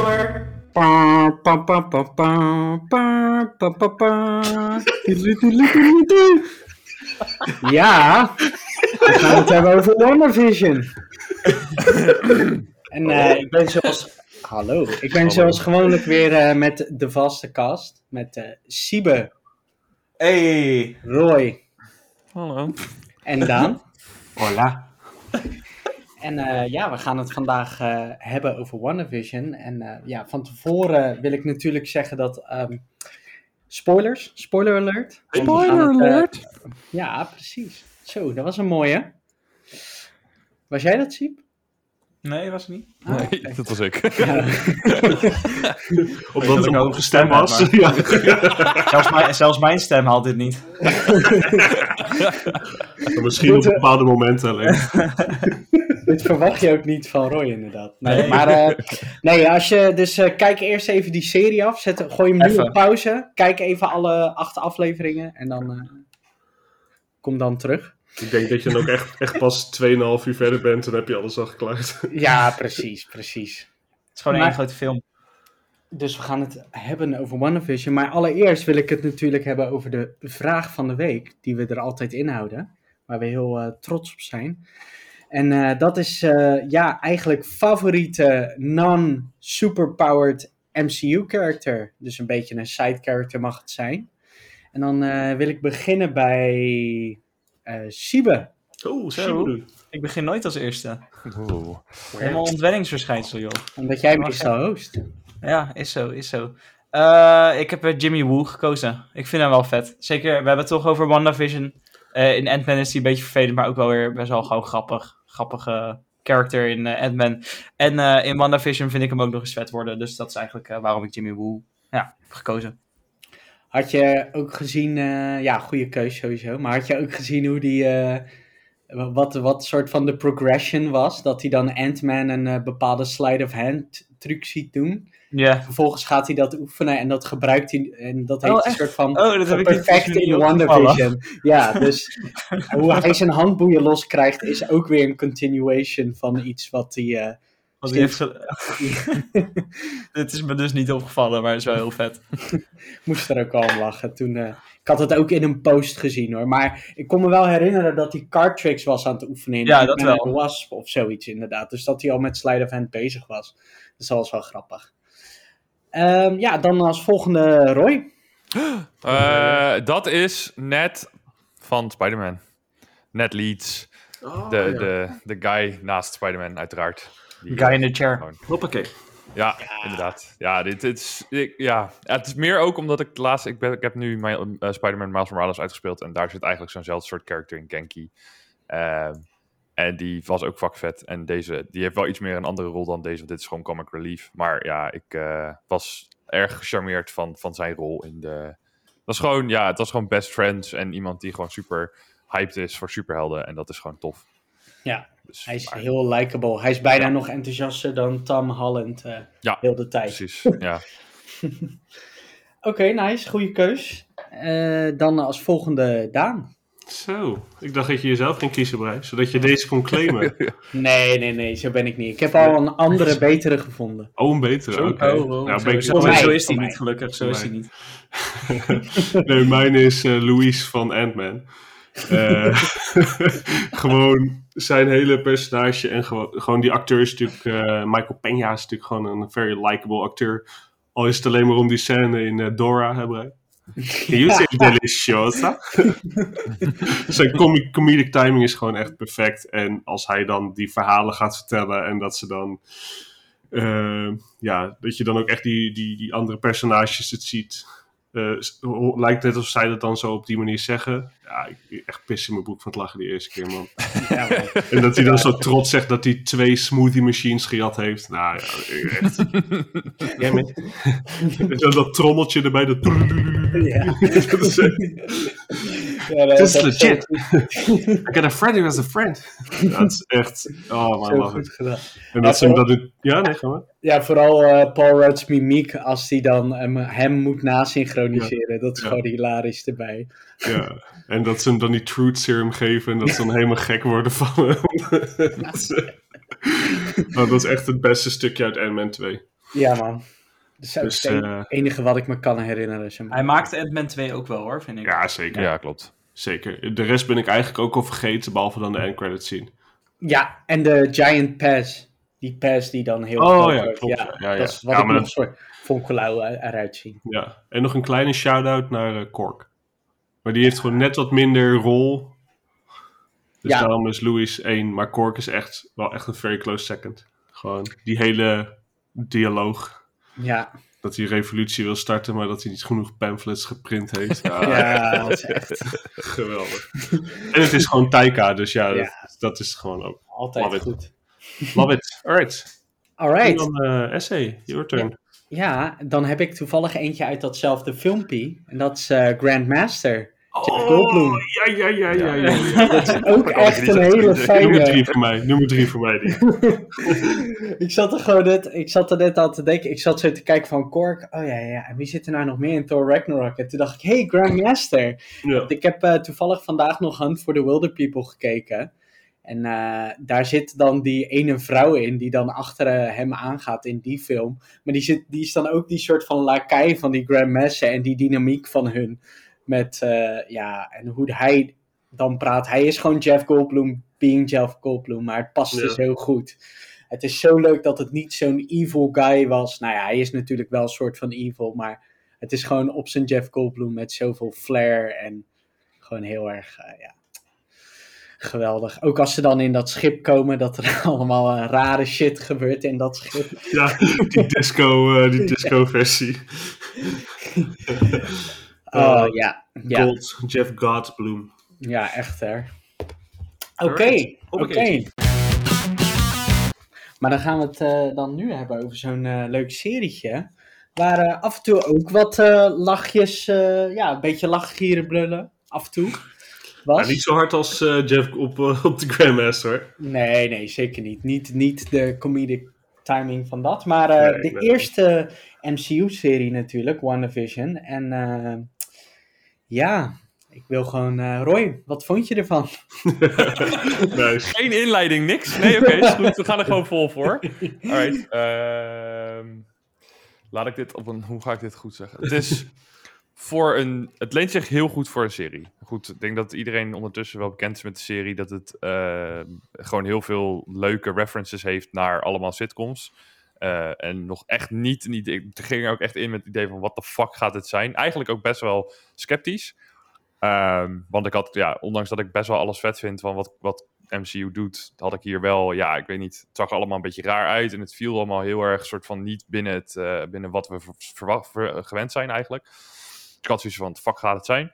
door. Ja, we gaan het hebben over WandaVision. En ik ben zoals... Hallo. Ik ben zoals gewoonlijk weer met de vaste cast. Met Siebe. Hey. Roy. Hallo. En Daan. Hola. En ja, we gaan het vandaag hebben over WandaVision. En ja, van tevoren wil ik natuurlijk zeggen dat... spoilers, spoiler alert. Spoiler alert? Ja, precies. Zo, dat was een mooie. Was jij dat, Siep? Nee, was het niet. Ah, nee, okay. Dat was ik. Ja. Omdat het een hoge stem was. Ja. Zelfs mijn stem haalt dit niet. Misschien op bepaalde momenten alleen. Dit verwacht je ook niet van Roy, inderdaad. Nee. Maar nee, als je dus kijk eerst even die serie af. Gooi hem nu even op pauze. Kijk even alle 8 afleveringen en dan kom dan terug. Ik denk dat je dan ook echt pas 2,5 uur verder bent en heb je alles al geklaard. Ja, precies, precies. Het is gewoon een grote film. Dus we gaan het hebben over WandaVision. Maar allereerst wil ik het natuurlijk hebben over de vraag van de week. Die we er altijd inhouden. Waar we heel trots op zijn. En dat is ja, eigenlijk favoriete non-superpowered MCU-character. Dus een beetje een side-character mag het zijn. En dan wil ik beginnen bij... Siebe. Oh, Siebe. Ik begin nooit als eerste. Oh. Helemaal ontwenningsverschijnsel, joh. Omdat jij meestal host. Ja, is zo, is zo. Ik heb Jimmy Woo gekozen. Ik vind hem wel vet. Zeker, we hebben het toch over WandaVision. In Ant-Man is hij een beetje vervelend, maar ook wel weer best wel gewoon grappig. Grappige character in Ant-Man. En in WandaVision vind ik hem ook nog eens vet worden. Dus dat is eigenlijk waarom ik Jimmy Woo heb gekozen. Had je ook gezien, ja, goede keus sowieso, maar had je ook gezien hoe die, wat soort van de progression was, dat hij dan Ant-Man een bepaalde slide of hand truc ziet doen? Ja. Yeah. Vervolgens gaat hij dat oefenen en dat gebruikt hij, en dat heeft een soort van perfect in WandaVision. Ja, dus hoe hij zijn handboeien loskrijgt is ook weer een continuation van iets wat hij... Dit is me dus niet opgevallen, maar het is wel heel vet. Ik moest er ook al om lachen. Toen, ik had het ook in een post gezien hoor. Maar ik kon me wel herinneren dat hij card tricks was aan het oefenen. In dat wel. De wasp of zoiets inderdaad. Dus dat hij al met slide of hand bezig was. Dus dat was wel grappig. Ja, dan als volgende Roy. Dat is net van Spider-Man. Net Leeds. De guy naast Spider-Man uiteraard. Guy in the chair. Hoppakee. Ja, inderdaad. Ja, het is meer ook omdat ik laatst... Ik heb nu mijn Spider-Man Miles Morales uitgespeeld... en daar zit eigenlijk zo'nzelfde soort character in, Genki. En die was ook vakvet. En deze, die heeft wel iets meer een andere rol dan deze... want dit is gewoon comic relief. Maar ja, ik was erg gecharmeerd van zijn rol in de... het was gewoon best friends... en iemand die gewoon super hyped is voor superhelden. En dat is gewoon tof. Ja, dus, hij is heel likable. Hij is bijna nog enthousiaster dan Tom Holland heel de tijd. Precies, ja. Oké, nice. Goede keus. Dan als volgende Daan. Zo, ik dacht dat je jezelf ging kiezen, Brijs, zodat je deze kon claimen. Nee, zo ben ik niet. Ik heb al een andere, betere gevonden. Oh, een betere, oké. Zo is die niet, gelukkig. Zo is die niet. Nee, mijn is Louise van Ant-Man. Gewoon zijn hele personage en gewoon die acteur is natuurlijk, Michael Peña is natuurlijk gewoon een very likable acteur. Al is het alleen maar om die scène in Dora hebben wij. You say deliciosa. Zijn comedic timing is gewoon echt perfect. En als hij dan die verhalen gaat vertellen en dat ze dan, dat je dan ook echt die andere personages het ziet. Lijkt net alsof zij dat dan zo op die manier zeggen. Ja, ik echt pis in mijn broek van het lachen die eerste keer, man. Ja, man. En dat hij dan zo trots zegt dat hij 2 smoothie machines gejat heeft. Nou ja, echt. Ja, man. En dan dat trommeltje erbij. Dat... Ja. Dat is legit. I got a friend who has a friend. Dat is echt... Oh, man, lach ik. En dat ze dat... Ja, nee, ga maar. Ja, vooral Paul Rudd's mimiek als hij dan hem moet nasynchroniseren. Ja. Dat is gewoon hilarisch erbij. Ja, en dat ze hem dan die truth serum geven en dat ze dan helemaal gek worden van hem. Dat is echt het beste stukje uit Ant-Man 2. Ja, man. Dat is het enige wat ik me kan herinneren. Hij maakte Ant-Man 2 ook wel, hoor, vind ik. Ja, zeker. Ja, klopt. Zeker. De rest ben ik eigenlijk ook al vergeten, behalve dan de end credits scene. Ja, en de giant pass. Die pass die dan heel groot wordt. Ja, dat is wat ik nog een soort vonkelauw eruit zie. Ja, en nog een kleine shout-out naar Kork. Maar die heeft gewoon net wat minder rol. Dus daarom is Louis 1. Maar Kork is echt wel echt een very close second. Gewoon die hele dialoog. Ja. Dat hij revolutie wil starten, maar dat hij niet genoeg pamphlets geprint heeft. Ja, ja, dat is echt geweldig. En het is gewoon Taika, dus dat is gewoon ook... Altijd goed. Love it. All right. Dan essay, your turn. Ja, dan heb ik toevallig eentje uit datzelfde filmpje. En dat is Grandmaster. Jeff Goldblum. Ja. Dat is ook echt een hele fijne... Nummer 3 voor mij. Die. Ik zat er net aan te denken. Ik zat zo te kijken van Kork. Oh ja. En wie zit er nou nog meer in Thor Ragnarok? En toen dacht ik, hey, Grandmaster. Ja. Ik heb toevallig vandaag nog Hunt for the Wilder People gekeken. En daar zit dan die ene vrouw in die dan achter hem aangaat in die film. Maar die is dan ook die soort van lakai van die Grandmaster en die dynamiek van hun. Met, en hoe hij dan praat. Hij is gewoon Jeff Goldblum being Jeff Goldblum, maar het past dus heel goed. Het is zo leuk dat het niet zo'n evil guy was. Nou ja, hij is natuurlijk wel een soort van evil, maar het is gewoon op zijn Jeff Goldblum met zoveel flair en gewoon heel erg, geweldig. Ook als ze dan in dat schip komen, dat er allemaal rare shit gebeurt in dat schip. Ja, die disco-versie. Oh, ja. Gold, Jeff Goldblum. Ja, echt hè. Oké. Maar dan gaan we het dan nu hebben over zo'n leuk serietje. Waar af en toe ook wat lachjes, een beetje lachgieren brullen. Af en toe. Maar niet zo hard als Jeff op de Grandmaster, hoor. Nee, zeker niet. Niet de comedic timing van dat. Maar de eerste MCU-serie natuurlijk, WandaVision. En ik wil gewoon... Roy, wat vond je ervan? Nice. Geen inleiding, niks. Nee, oké, is goed. We gaan er gewoon vol voor. Alright. Hoe ga ik dit goed zeggen? Het is... Het leent zich heel goed voor een serie. Goed, ik denk dat iedereen ondertussen wel bekend is met de serie, dat het gewoon heel veel leuke references heeft naar allemaal sitcoms. En nog echt niet, ik ging er ook echt in met het idee van wat de fuck gaat het zijn. Eigenlijk ook best wel sceptisch. Want ik had, ondanks dat ik best wel alles vet vind van wat MCU doet, had ik hier wel, ik weet niet, het zag allemaal een beetje raar uit en het viel allemaal heel erg soort van niet binnen, binnen wat we gewend zijn eigenlijk. Ik had zoiets van, fuck gaat het zijn.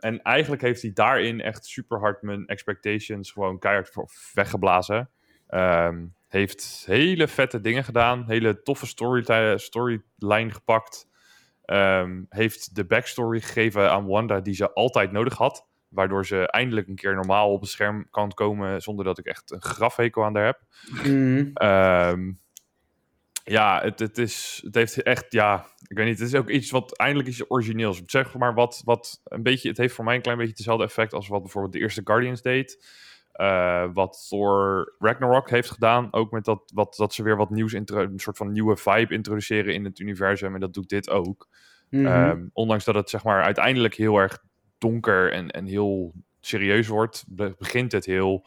En eigenlijk heeft hij daarin echt super hard mijn expectations gewoon keihard weggeblazen. Heeft hele vette dingen gedaan. Hele toffe storyline gepakt. Heeft de backstory gegeven aan Wanda die ze altijd nodig had. Waardoor ze eindelijk een keer normaal op het scherm kan komen zonder dat ik echt een grafhekel aan haar heb. Het heeft echt, ik weet niet, het is ook iets wat eindelijk iets origineels. Zeg maar wat een beetje, het heeft voor mij een klein beetje hetzelfde effect als wat bijvoorbeeld de eerste Guardians deed. Wat Thor Ragnarok heeft gedaan, ook met dat ze weer wat nieuws, een soort van nieuwe vibe introduceren in het universum. En dat doet dit ook. Mm-hmm. Ondanks dat het zeg maar uiteindelijk heel erg donker en heel serieus wordt, begint het heel...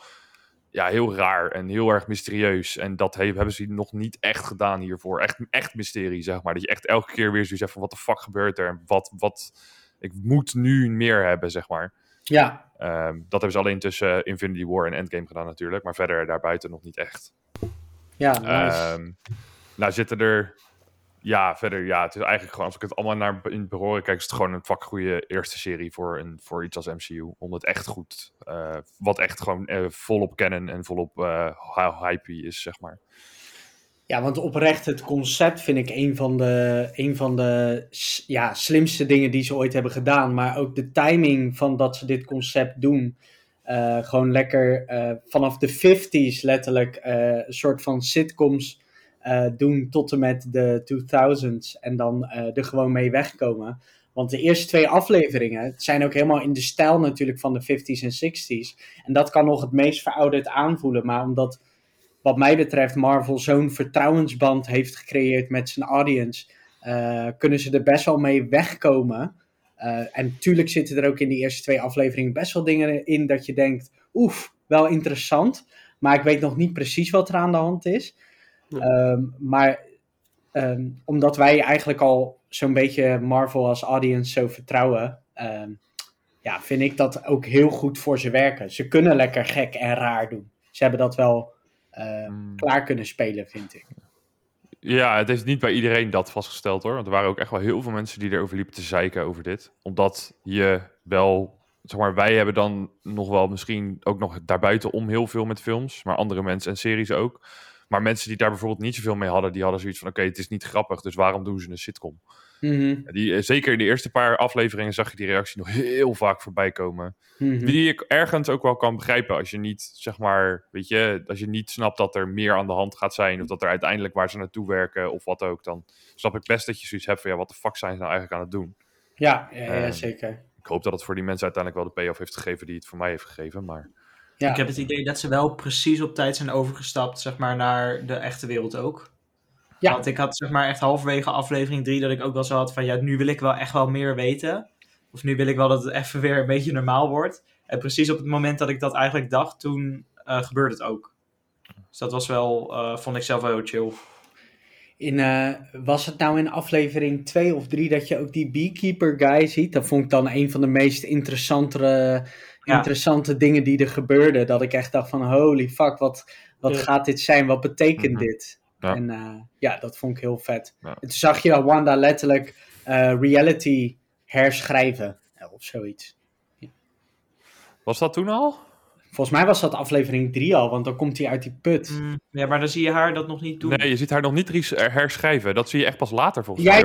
Ja, heel raar en heel erg mysterieus. En dat hebben ze nog niet echt gedaan hiervoor. Echt mysterie, zeg maar. Dat je echt elke keer weer zoiets hebt van... wat de fuck gebeurt er? En wat... Ik moet nu meer hebben, zeg maar. Ja. Dat hebben ze alleen tussen Infinity War en Endgame gedaan natuurlijk. Maar verder daarbuiten nog niet echt. Ja, nice. Nou zitten er... Ja, verder... Ja, het is eigenlijk gewoon... Als ik het allemaal naar in behoren kijk... is het gewoon een fuck goede eerste serie voor iets als MCU. Om het echt goed... wat echt gewoon volop canon en volop hype is, zeg maar. Ja, want oprecht het concept vind ik een van de slimste dingen die ze ooit hebben gedaan. Maar ook de timing van dat ze dit concept doen... gewoon lekker vanaf de 50s letterlijk... een soort van sitcoms... doen tot en met de 2000s en dan er gewoon mee wegkomen. Want de eerste 2 afleveringen, het zijn ook helemaal in de stijl natuurlijk van de 50s en 60s. En dat kan nog het meest verouderd aanvoelen, maar omdat wat mij betreft Marvel zo'n vertrouwensband heeft gecreëerd met zijn audience, kunnen ze er best wel mee wegkomen. En natuurlijk zitten er ook in die eerste 2 afleveringen best wel dingen in dat je denkt, oef, wel interessant, maar ik weet nog niet precies wat er aan de hand is. Ja. Maar omdat wij eigenlijk al zo'n beetje Marvel als audience zo vertrouwen, vind ik dat ook heel goed voor ze werken. Ze kunnen lekker gek en raar doen. Ze hebben dat wel klaar kunnen spelen, vind ik. Ja, het is niet bij iedereen dat vastgesteld hoor. Want er waren ook echt wel heel veel mensen die erover liepen te zeiken over dit. Omdat je wel, zeg maar, wij hebben dan nog wel misschien ook nog daarbuiten om heel veel met films. Maar andere mensen en series ook. Maar mensen die daar bijvoorbeeld niet zoveel mee hadden, die hadden zoiets van, oké, het is niet grappig, dus waarom doen ze een sitcom? Mm-hmm. Zeker in de eerste paar afleveringen zag je die reactie nog heel vaak voorbij komen. Mm-hmm. Die ik ergens ook wel kan begrijpen als je niet, zeg maar, weet je, als je niet snapt dat er meer aan de hand gaat zijn, of dat er uiteindelijk waar ze naartoe werken, of wat ook, dan snap ik best dat je zoiets hebt van, ja, wat de fuck zijn ze nou eigenlijk aan het doen? Ja, zeker. Ik hoop dat het voor die mensen uiteindelijk wel de payoff heeft gegeven die het voor mij heeft gegeven, maar... Ja. Ik heb het idee dat ze wel precies op tijd zijn overgestapt, zeg maar, naar de echte wereld ook. Ja. Want ik had, zeg maar, echt halverwege aflevering 3 dat ik ook wel zo had van, ja, nu wil ik wel echt wel meer weten. Of nu wil ik wel dat het even weer een beetje normaal wordt. En precies op het moment dat ik dat eigenlijk dacht, toen gebeurde het ook. Dus dat was wel, vond ik zelf wel heel chill. Was het nou in aflevering 2 of 3 dat je ook die beekeeper guy ziet? Dat vond ik dan een van de meest interessante dingen die er gebeurden. Dat ik echt dacht van, holy fuck, wat gaat dit zijn? Wat betekent dit? Ja. En dat vond ik heel vet. Ja. En toen zag je Wanda letterlijk reality herschrijven. Of zoiets. Ja. Was dat toen al? Volgens mij was dat aflevering 3 al, want dan komt hij uit die put. Ja, maar dan zie je haar dat nog niet doen. Nee, je ziet haar nog niet herschrijven. Dat zie je echt pas later volgens mij.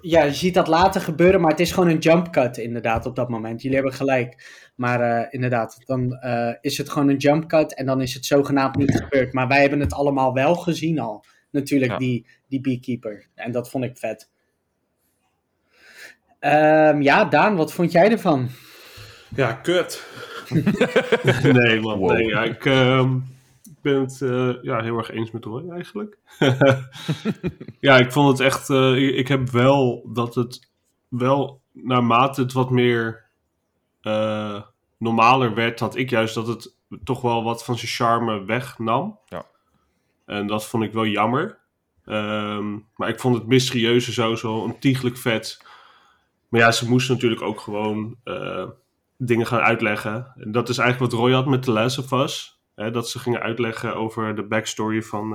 Ja, je ziet dat later gebeuren, maar het is gewoon een jump cut inderdaad op dat moment. Jullie hebben gelijk. Maar inderdaad, dan is het gewoon een jump cut en dan is het zogenaamd niet gebeurd. Maar wij hebben het allemaal wel gezien al. Natuurlijk, die beekeeper. En dat vond ik vet. Daan, wat vond jij ervan? Ja, kut. Nee, man. Wow. Nee, ik ben het heel erg eens met Roy eigenlijk. Ja, ik vond het echt... ik heb wel dat het wel naarmate het wat meer normaler werd, had ik juist dat het toch wel wat van zijn charme wegnam. Ja. En dat vond ik wel jammer. Maar ik vond het mysterieuze zo ontiegelijk vet. Maar ja, ze moesten natuurlijk ook gewoon... dingen gaan uitleggen. Dat is eigenlijk wat Roy had met The Last of Us. Hè, dat ze gingen uitleggen over de backstory van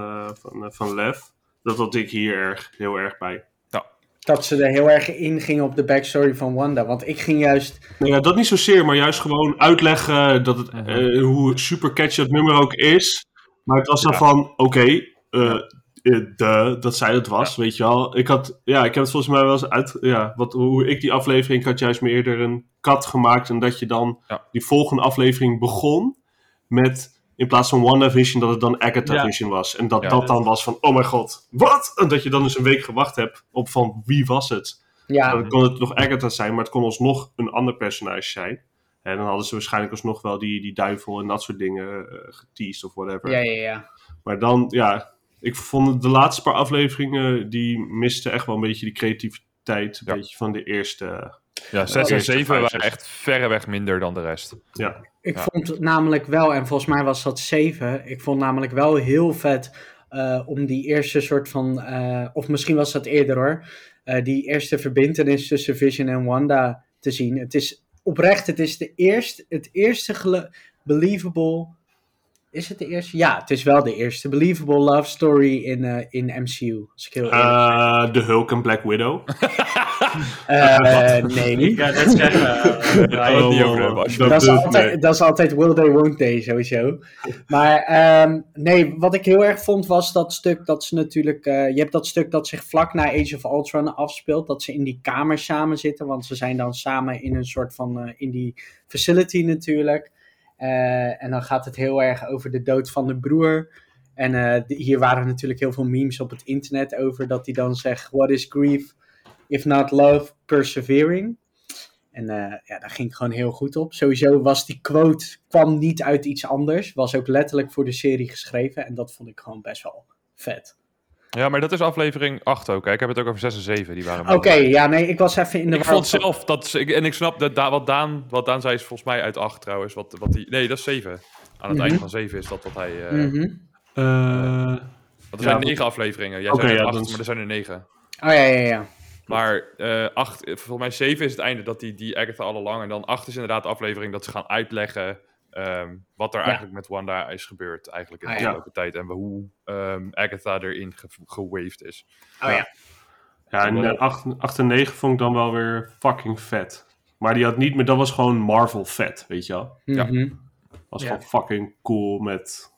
Lev. Dat had ik hier heel erg bij. Ja. Dat ze er heel erg in gingen op de backstory van Wanda. Want ik ging juist... Ja, dat niet zozeer, maar juist gewoon uitleggen dat het, hoe super catchy dat nummer ook is. Maar het was dan van, dat zij het was, weet je wel. Ik heb het volgens mij wel eens uit... Ja, hoe ik die aflevering... Ik had juist meer eerder een cut gemaakt... en dat je dan die volgende aflevering begon... met... in plaats van WandaVision, dat het dan Agatha Vision was. En dat dan was van, oh mijn god, wat? En dat je dan dus een week gewacht hebt... op van, wie was het? Ja. Dan kon het nog Agatha zijn, maar het kon alsnog... een ander personage zijn. En dan hadden ze waarschijnlijk alsnog wel die duivel... en dat soort dingen geteased of whatever. Ja. Maar dan, ja... Ik vond de laatste paar afleveringen... die misten echt wel een beetje die creativiteit... een beetje van de eerste... Ja, 6 en 7 waren echt verreweg minder dan de rest. Ja. Ik vond namelijk wel, en volgens mij was dat 7... ik vond namelijk wel heel vet... om die eerste soort van... of misschien was dat eerder hoor... die eerste verbintenis tussen Vision en Wanda te zien. Het is oprecht, het is het eerste believable... Is het de eerste? Ja, het is wel de eerste. Believable love story in MCU. De Hulk en Black Widow? Nee, niet. Ja, dat is altijd will they, won't they, sowieso. Maar nee, wat ik heel erg vond was dat stuk dat ze natuurlijk... je hebt dat stuk dat zich vlak na Age of Ultron afspeelt. Dat ze in die kamer samen zitten. Want ze zijn dan samen in een soort van... in die facility natuurlijk. En dan gaat het heel erg over de dood van de broer. En hier waren natuurlijk heel veel memes op het internet over dat hij dan zegt... What is grief if not love persevering? En ja, daar ging ik gewoon heel goed op. Sowieso was die quote, kwam niet uit iets anders. Was ook letterlijk voor de serie geschreven. En dat vond ik gewoon best wel vet. Ja, maar dat is aflevering 8 ook. Hè? Ik heb het ook over 6 en 7. Die waren. Oké, ja, nee, ik was even in de war. Ik vond zelf, ik snap dat wat Daan zei is volgens mij uit 8 trouwens. Nee, dat is 7. Aan het eind van 7 is dat wat hij... Dat zijn 9 afleveringen. Jij zei 8, maar er zijn er 9. Oh ja. Maar 8, volgens mij 7 is het einde dat die Agatha alle lang. En dan 8 is inderdaad de aflevering dat ze gaan uitleggen wat er eigenlijk met Wanda is gebeurd eigenlijk in de afgelopen tijd. En hoe Agatha erin gewaved is. Ja, en 8 en 9 vond ik dan wel weer fucking vet. Maar die had niet, maar dat was gewoon Marvel vet, weet je wel. Was gewoon fucking cool met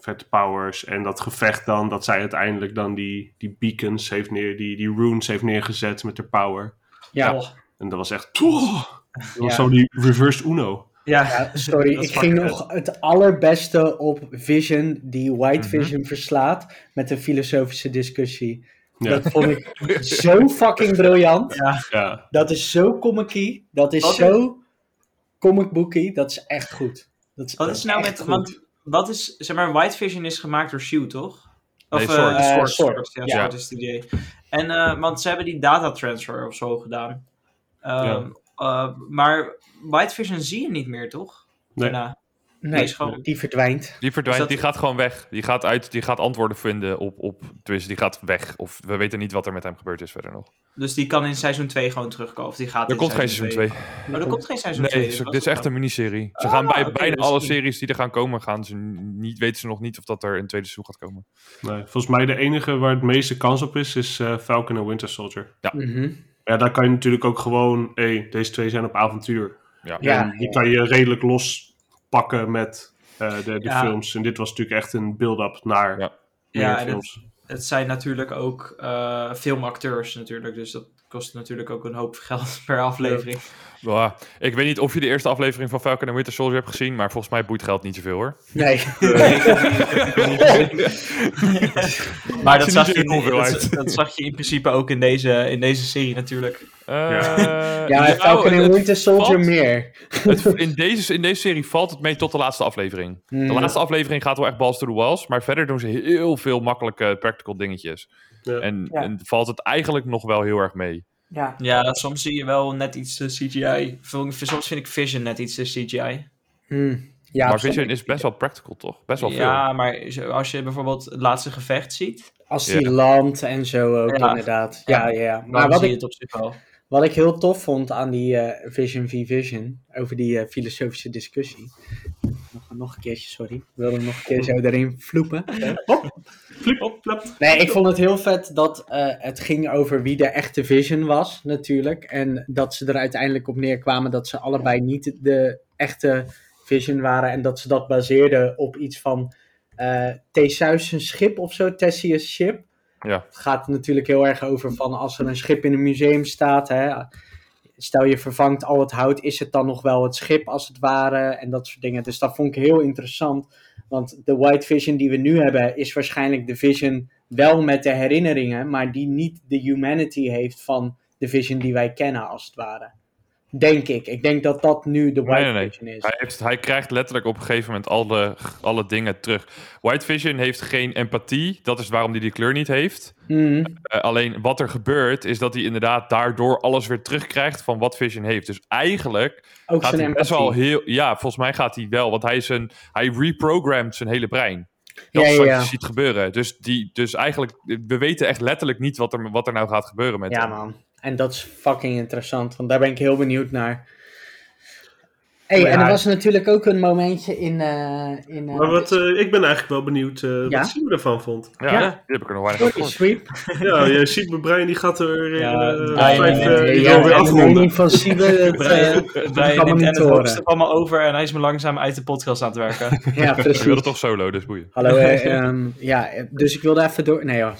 vette powers. En dat gevecht dan, dat zij uiteindelijk dan die beacons heeft die runes heeft neergezet met haar power. Ja. En dat was echt... Dat was zo die reverse Uno. Ja, sorry. Ik ging nog het allerbeste op Vision, die White Vision verslaat, met een filosofische discussie. Ja. Dat vond ik zo fucking briljant. Ja. Dat is zo comic-y. Dat is zo comic book-y. Dat is echt goed. Wat is nou met... Want wat is... Zeg maar, White Vision is gemaakt door S.W.O.R.D., toch? Of S.W.O.R.D. Ja, S.W.O.R.D. is het idee. En, want ze hebben die data transfer of zo gedaan. Maar White Vision zie je niet meer, toch? Nee. Nee, die verdwijnt. Dus die gaat gewoon weg. Die gaat antwoorden vinden op... Tenminste, die gaat weg. Of we weten niet wat er met hem gebeurd is verder nog. Dus die kan in seizoen 2 gewoon terugkomen. Of die gaat er komt geen seizoen 2. Oh, er komt geen seizoen 2? Nee, dit is echt een miniserie. Ze gaan bijna alle series die er gaan komen... weten ze nog niet of dat er een tweede seizoen gaat komen. Nee, volgens mij de enige waar het meeste kans op is Falcon and Winter Soldier. Ja. Ja, daar kan je natuurlijk ook gewoon... deze twee zijn op avontuur. Ja. Die kan je redelijk los... pakken met de films. En dit was natuurlijk echt een build-up naar meer films. Het zijn natuurlijk ook filmacteurs natuurlijk. Dus dat kost natuurlijk ook een hoop geld per aflevering. Ja. Ik weet niet of je de eerste aflevering van Falcon and Winter Soldier hebt gezien. Maar volgens mij boeit geld niet zoveel hoor. Nee. Maar dat zag je in principe ook in deze serie natuurlijk. Falcon and Winter Soldier meer. In deze serie valt het mee tot de laatste aflevering. De laatste aflevering gaat wel echt balls to the walls. Maar verder doen ze heel veel makkelijke practical dingetjes. Ja. En valt het eigenlijk nog wel heel erg mee. Ja, soms zie je wel net iets te CGI. Soms vind ik Vision net iets te CGI. Maar Vision is best wel practical, toch? Best wel veel. Ja, maar als je bijvoorbeeld het laatste gevecht ziet... Als die landt en zo ook, inderdaad. Ja. Maar wat zie je het op zich wel. Wat ik heel tof vond aan die Vision, over die filosofische discussie... Nog een keertje, sorry. Ik wilde hem nog een keer zo erin vloepen. Nee, ik vond het heel vet dat het ging over wie de echte Vision was, natuurlijk. En dat ze er uiteindelijk op neerkwamen dat ze allebei niet de echte Vision waren. En dat ze dat baseerden op iets van Theseus' schip of zo, Theseus' schip. Ja. Het gaat natuurlijk heel erg over van als er een schip in een museum staat... Hè, stel je vervangt al het hout, is het dan nog wel het schip als het ware en dat soort dingen. Dus dat vond ik heel interessant, want de White Vision die we nu hebben is waarschijnlijk de Vision wel met de herinneringen, maar die niet de humanity heeft van de Vision die wij kennen als het ware. Denk ik. Ik denk dat dat nu de White Vision is. Hij krijgt letterlijk op een gegeven moment alle dingen terug. White Vision heeft geen empathie. Dat is waarom hij die kleur niet heeft. Alleen wat er gebeurt is dat hij inderdaad daardoor alles weer terugkrijgt van wat Vision heeft. Dus eigenlijk ook gaat hij best wel heel... Ja, volgens mij gaat hij wel. Want hij reprogramt zijn hele brein. Dat is wat je ziet gebeuren. Dus eigenlijk, we weten echt letterlijk niet wat er nou gaat gebeuren met hem. Ja, man. En dat is fucking interessant, want daar ben ik heel benieuwd naar. En er was natuurlijk ook een momentje in... ik ben eigenlijk wel benieuwd wat Siem ervan vond. Ja, die heb ik er nog weinig van Sweep. Ja, je ziet mijn brein, die gaat er... de mening van Siem, brein neemt en het hoogste allemaal over en hij is me langzaam uit de podcast aan het werken. Ja, precies. Ik wilde toch solo, dus boeien. Hallo, dus ik wilde even door... Nee, joh.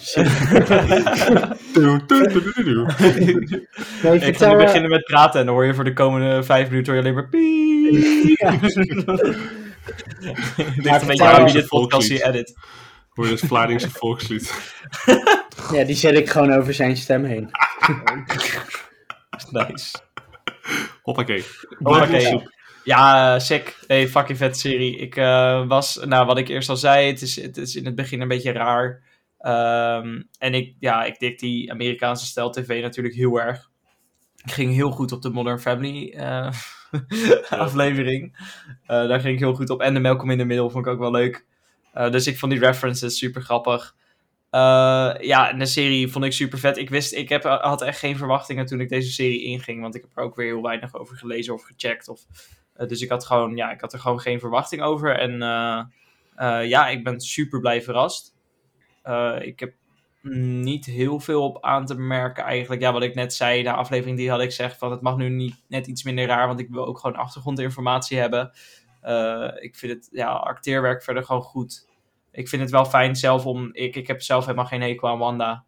Ik ga nu beginnen met praten en dan hoor je voor de komende 5 minuten alleen maar piep. Ja. Ligt een beetje aan wie dit podcast hier edit. Voor het Vlaardingse volkslied. Ja, die zet ik gewoon over zijn stem heen. Nice. Hoppakee. Hoppakee. Ja, sick. Hey, fucking vet serie. Ik wat ik eerst al zei, het is in het begin een beetje raar. En ik dik die Amerikaanse stijl tv natuurlijk heel erg. Ik ging heel goed op de Modern Family aflevering. Daar ging ik heel goed op. En de Malcolm in the Middle vond ik ook wel leuk. Dus ik vond die references super grappig. En de serie vond ik super vet. Ik had echt geen verwachtingen toen ik deze serie inging. Want ik heb er ook weer heel weinig over gelezen of gecheckt. Dus ik had er gewoon geen verwachting over. En ik ben super blij verrast. Ik heb niet heel veel op aan te merken eigenlijk. Ja, wat ik net zei, de aflevering die had ik gezegd van het mag nu niet net iets minder raar, want ik wil ook gewoon achtergrondinformatie hebben. Ik vind het acteerwerk verder gewoon goed. Ik vind het wel fijn zelf om... Ik heb zelf helemaal geen hekel aan Wanda.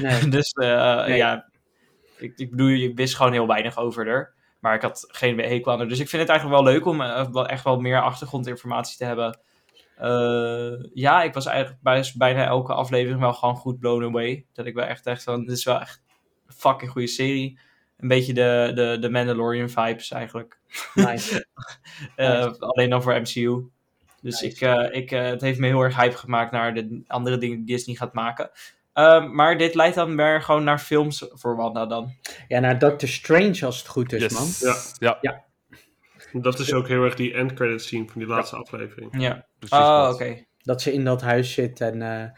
Nee. Ik bedoel, je wist gewoon heel weinig over haar. Maar ik had geen hekel aan haar. Dus ik vind het eigenlijk wel leuk om echt wel meer achtergrondinformatie te hebben. Ik was eigenlijk bijna elke aflevering wel gewoon goed blown away. Dat ik wel echt dacht van, dit is wel echt een fucking goede serie. Een beetje de Mandalorian vibes eigenlijk. Nice. Alleen dan voor MCU. Dus nice. Het heeft me heel erg hype gemaakt naar de andere dingen die Disney gaat maken. Maar dit leidt dan weer gewoon naar films voor Wanda dan. Ja, naar Doctor Strange als het goed is, yes. Man. Ja. Dat is ook heel erg die end credit scene van die laatste aflevering. Ja. Oké. Dat ze in dat huis zit en...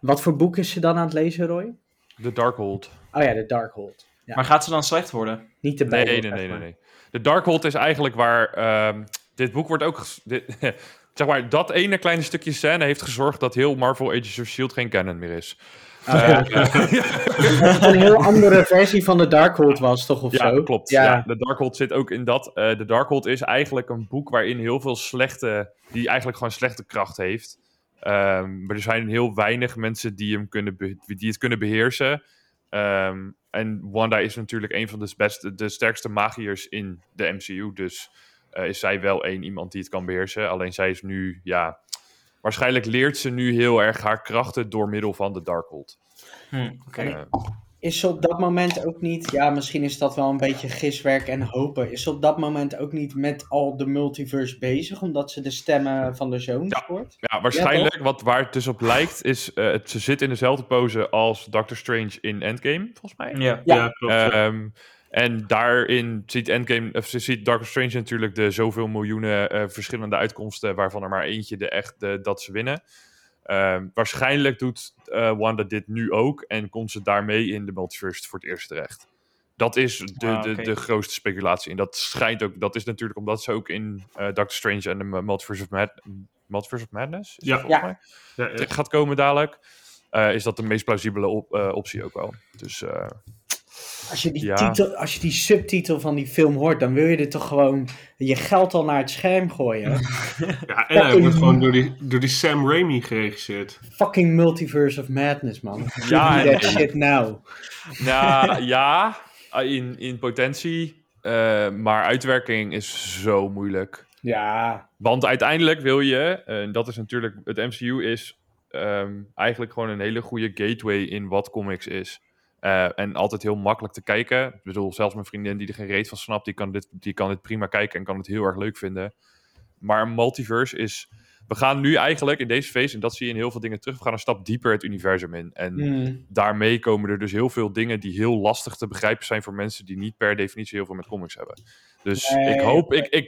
Wat voor boek is ze dan aan het lezen, Roy? The Darkhold. Oh ja, The Darkhold. Ja. Maar gaat ze dan slecht worden? Niet te beide. Nee. The Darkhold is eigenlijk waar... Dit boek wordt ook... dat ene kleine stukje scène heeft gezorgd dat heel Marvel Agents of S.H.I.E.L.D. geen canon meer is. Dat het een heel andere versie van de Darkhold was, toch? Of zo? Ja, klopt. Ja, de Darkhold zit ook in dat. De Darkhold is eigenlijk een boek waarin heel veel slechte... die eigenlijk gewoon slechte kracht heeft. Maar er zijn heel weinig mensen die het kunnen beheersen. En Wanda is natuurlijk een van de sterkste magiërs in de MCU, dus... is zij wel iemand die het kan beheersen. Alleen zij is nu, waarschijnlijk leert ze nu heel erg haar krachten door middel van de Darkhold. Is ze op dat moment ook niet... Ja, misschien is dat wel een beetje giswerk en hopen. Is ze op dat moment ook niet met al de multiverse bezig? Omdat ze de stemmen van de zoons hoort? Ja, waarschijnlijk. Ja, waar het dus op lijkt is... ze zit in dezelfde pose als Doctor Strange in Endgame, volgens mij. Ja, klopt. En daarin ziet Doctor Strange natuurlijk de zoveel miljoenen verschillende uitkomsten, waarvan er maar eentje dat ze winnen. Waarschijnlijk doet Wanda dit nu ook en komt ze daarmee in de multiverse voor het eerst terecht. Dat is de grootste speculatie. En dat schijnt ook, dat is natuurlijk omdat ze ook in Doctor Strange en de Multiverse of Madness gaat komen dadelijk. Is dat de meest plausibele optie ook wel. Dus... Als je die subtitel van die film hoort, dan wil je er toch gewoon je geld al naar het scherm gooien. Ja, en hij wordt gewoon door die Sam Raimi geregisseerd. Fucking Multiverse of Madness, man. Shit now. Nou, in potentie. Maar uitwerking is zo moeilijk. Ja. Want uiteindelijk wil je, en dat is natuurlijk, het MCU is eigenlijk gewoon een hele goede gateway in wat comics is. En altijd heel makkelijk te kijken. Ik bedoel, zelfs mijn vriendin die er geen reet van snapt, die kan dit prima kijken en kan het heel erg leuk vinden. Maar een multiverse is... We gaan nu eigenlijk in deze phase, en dat zie je in heel veel dingen terug, we gaan een stap dieper het universum in. En daarmee komen er dus heel veel dingen die heel lastig te begrijpen zijn voor mensen die niet per definitie heel veel met comics hebben. Dus ik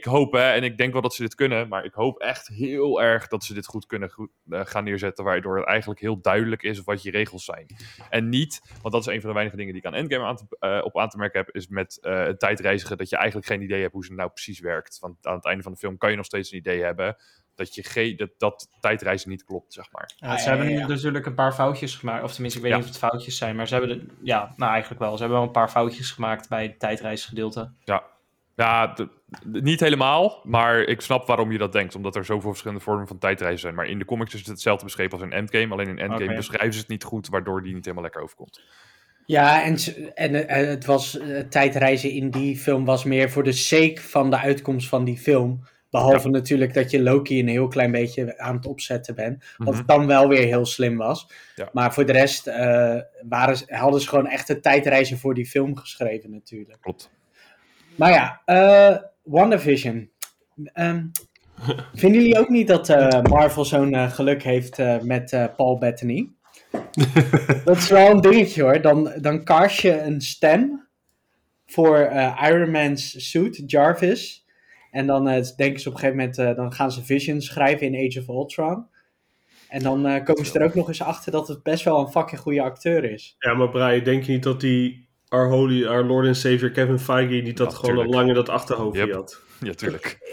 hoop, hè, en ik denk wel dat ze dit kunnen, maar ik hoop echt heel erg dat ze dit goed kunnen gaan neerzetten, waardoor het eigenlijk heel duidelijk is wat je regels zijn. En niet, want dat is een van de weinige dingen die ik aan Endgame op aan te merken heb, is met het tijdreizigen, dat je eigenlijk geen idee hebt hoe ze nou precies werkt. Want aan het einde van de film kan je nog steeds een idee hebben dat je dat tijdreizen niet klopt, zeg maar. Ze hebben natuurlijk een paar foutjes gemaakt. Of tenminste, ik weet niet of het foutjes zijn, maar ze hebben... eigenlijk wel. Ze hebben wel een paar foutjes gemaakt bij het tijdreisgedeelte. Niet helemaal, maar ik snap waarom je dat denkt. Omdat er zoveel verschillende vormen van tijdreizen zijn. Maar in de comics is het hetzelfde beschreven als in Endgame. Alleen in Endgame beschrijven ze het niet goed, waardoor die niet helemaal lekker overkomt. Ja, en het was tijdreizen in die film was meer voor de sake van de uitkomst van die film... Behalve natuurlijk dat je Loki een heel klein beetje aan het opzetten bent. Wat dan wel weer heel slim was. Ja. Maar voor de rest hadden ze gewoon echt de tijdreizen voor die film geschreven natuurlijk. Klopt. Maar ja, WandaVision. Vinden jullie ook niet dat Marvel zo'n geluk heeft met Paul Bettany? Dat is wel een dingetje hoor. Dan cast je een stem voor Iron Man's suit, Jarvis. En dan denken ze op een gegeven moment, dan gaan ze Vision schrijven in Age of Ultron. En dan komen ze er ook nog eens achter dat het best wel een fucking goede acteur is. Ja, maar Brian, denk je niet dat die our Lord and Savior Kevin Feige niet dat gewoon al lang in dat achterhoofdje had? Ja, tuurlijk.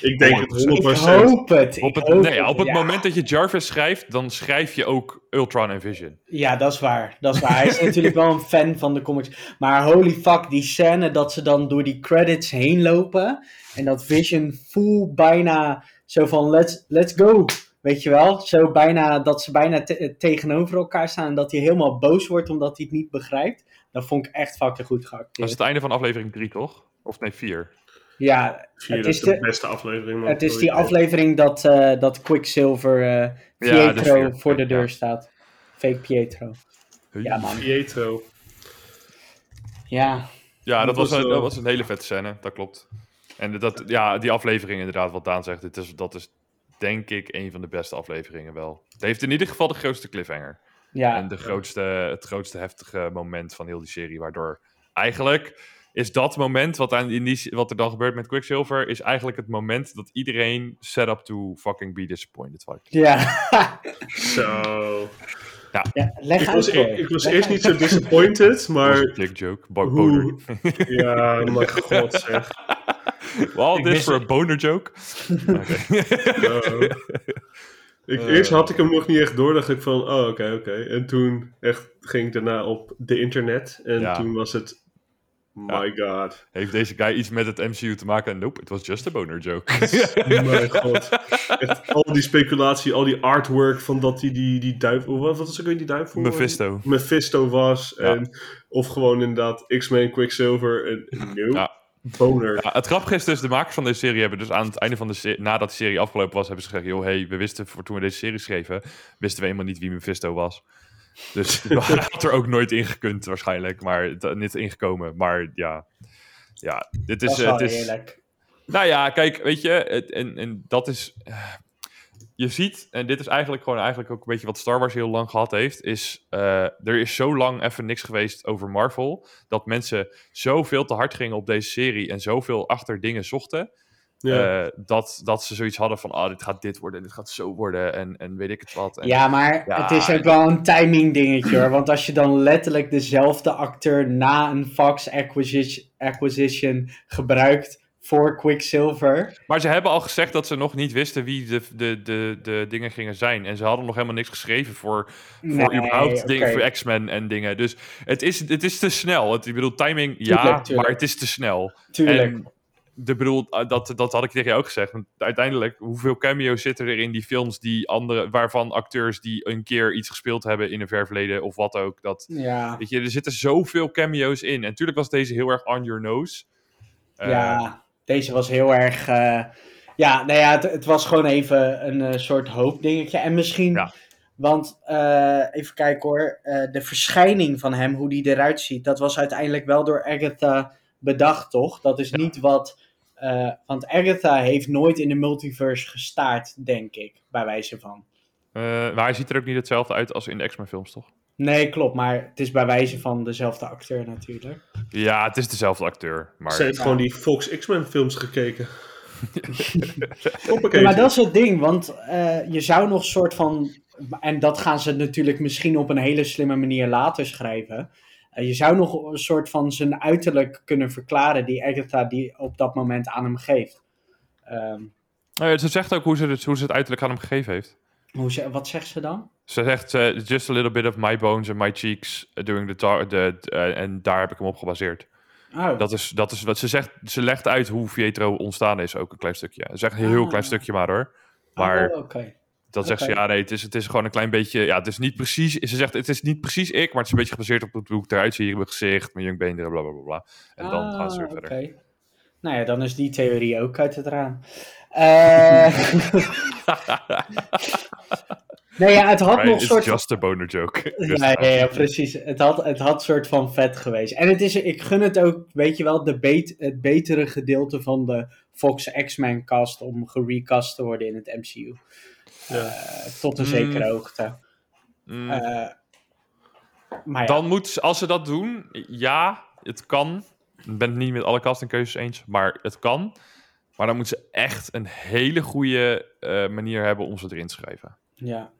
Ik denk het 100%. Ik hoop het. Moment dat je Jarvis schrijft, dan schrijf je ook Ultron en Vision. Ja, dat is waar. Hij is natuurlijk wel een fan van de comics. Maar holy fuck, die scène dat ze dan door die credits heen lopen. En dat Vision full bijna zo van let's go. Weet je wel? Zo bijna dat ze bijna tegenover elkaar staan. En dat hij helemaal boos wordt omdat hij het niet begrijpt. Dat vond ik echt fucking goed geacteerd. Dat is het einde van aflevering 3, toch? Of nee, 4. Ja, het is de beste aflevering. Maar het is die aflevering dat Quicksilver Pietro voor de deur staat. Fake Pietro. Ja, man. Pietro. Ja. Ja, dat was een hele vette scène, dat klopt. En die aflevering inderdaad, wat Daan zegt, dat is denk ik een van de beste afleveringen wel. Het heeft in ieder geval de grootste cliffhanger. Ja. En het grootste heftige moment van heel die serie, waardoor eigenlijk... is dat moment wat er dan gebeurt met Quicksilver... is eigenlijk het moment dat iedereen set up to fucking be disappointed wordt. Ja. Zo. Ja. Ik was eerst niet zo disappointed, maar... Dat was een joke. Boner. Ja, mijn god zeg. Well, this for a boner joke. Eerst had ik hem nog niet echt door, dacht ik van... oh, oké. En toen echt ging ik daarna op de internet. En toen was het... my god. Heeft deze guy iets met het MCU te maken? Nope, it was just a boner joke. My god. Echt, al die speculatie, al die artwork van dat hij die duivel... wat was ook weer die duivel? Mephisto was. Ja. Of gewoon inderdaad X-Men, Quicksilver. Boner. Ja, het grappige is dus, de makers van deze serie hebben dus aan het einde van de serie... nadat de serie afgelopen was, hebben ze gezegd... joh, hey, we wisten voor toen we deze serie schreven... wisten we helemaal niet wie Mephisto was. Dus het had er ook nooit ingekund waarschijnlijk, maar niet ingekomen. Maar ja dit is... Dat is eerlijk. Nou ja, kijk, weet je, en dat is... je ziet, en dit is eigenlijk ook een beetje wat Star Wars heel lang gehad heeft, is er is zo lang even niks geweest over Marvel, dat mensen zoveel te hard gingen op deze serie en zoveel achter dingen zochten... dat ze zoiets hadden van, dit gaat dit worden en dit gaat zo worden en weet ik het wat. En, ja, maar het is ook wel een timing dingetje hoor. Want als je dan letterlijk dezelfde acteur na een Fox acquisition gebruikt voor Quicksilver. Maar ze hebben al gezegd dat ze nog niet wisten wie de dingen gingen zijn. En ze hadden nog helemaal niks geschreven voor überhaupt dingen, voor X-Men en dingen. Dus het is te snel. Ik bedoel, timing, tuurlijk. Maar het is te snel. Tuurlijk. En, dat had ik tegen jou ook gezegd. Want uiteindelijk, hoeveel cameo's zitten er in die films waarvan acteurs die een keer iets gespeeld hebben in een ver verleden of wat ook. Weet je, er zitten zoveel cameo's in. En natuurlijk was deze heel erg on your nose. Deze was heel erg... het was gewoon even een soort hoopdingetje. En misschien... Ja. Want, even kijken hoor, de verschijning van hem, hoe die eruit ziet, dat was uiteindelijk wel door Agatha... bedacht, toch? Dat is niet wat... want Agatha heeft nooit in de multiverse gestaard, denk ik. Bij wijze van. Maar hij ziet er ook niet hetzelfde uit als in de X-Men films, toch? Nee, klopt. Maar het is bij wijze van dezelfde acteur, natuurlijk. Ja, het is dezelfde acteur. Maar... ze heeft gewoon die Fox X-Men films gekeken. Ja, maar dat is het ding, want je zou nog soort van... en dat gaan ze natuurlijk misschien op een hele slimme manier later schrijven... je zou nog een soort van zijn uiterlijk kunnen verklaren... die Agatha die op dat moment aan hem geeft. Ze zegt ook hoe ze het uiterlijk aan hem gegeven heeft. Wat zegt ze dan? Ze zegt, just a little bit of my bones and my cheeks... during en daar heb ik hem op gebaseerd. Oh. Dat is wat ze zegt. Ze legt uit hoe Pietro ontstaan is, ook een klein stukje. Ze zegt een heel klein stukje maar, hoor. Maar... Oh, oké. Dan zegt ze, nee, het is gewoon een klein beetje... Ja, het is niet precies... Ze zegt, het is niet precies ik... maar het is een beetje gebaseerd op hoe ik eruit zie... mijn gezicht, mijn jongbeenderen, blablabla. En dan gaan ze weer verder. Nou ja, dan is die theorie ook uit het raam. Nou ja, het had nog soort... just a boner joke. Ja, precies. Het had soort van vet geweest. En het is, ik gun het ook, weet je wel, het betere gedeelte van de Fox X-Men cast om gerecast te worden in het MCU. Ja. Tot een zekere hoogte. Maar ja. Dan moet, als ze dat doen, ja, het kan. Ik ben het niet met alle castingkeuzes eens, maar het kan. Maar dan moeten ze echt een hele goede manier hebben om ze erin te schrijven. Ja.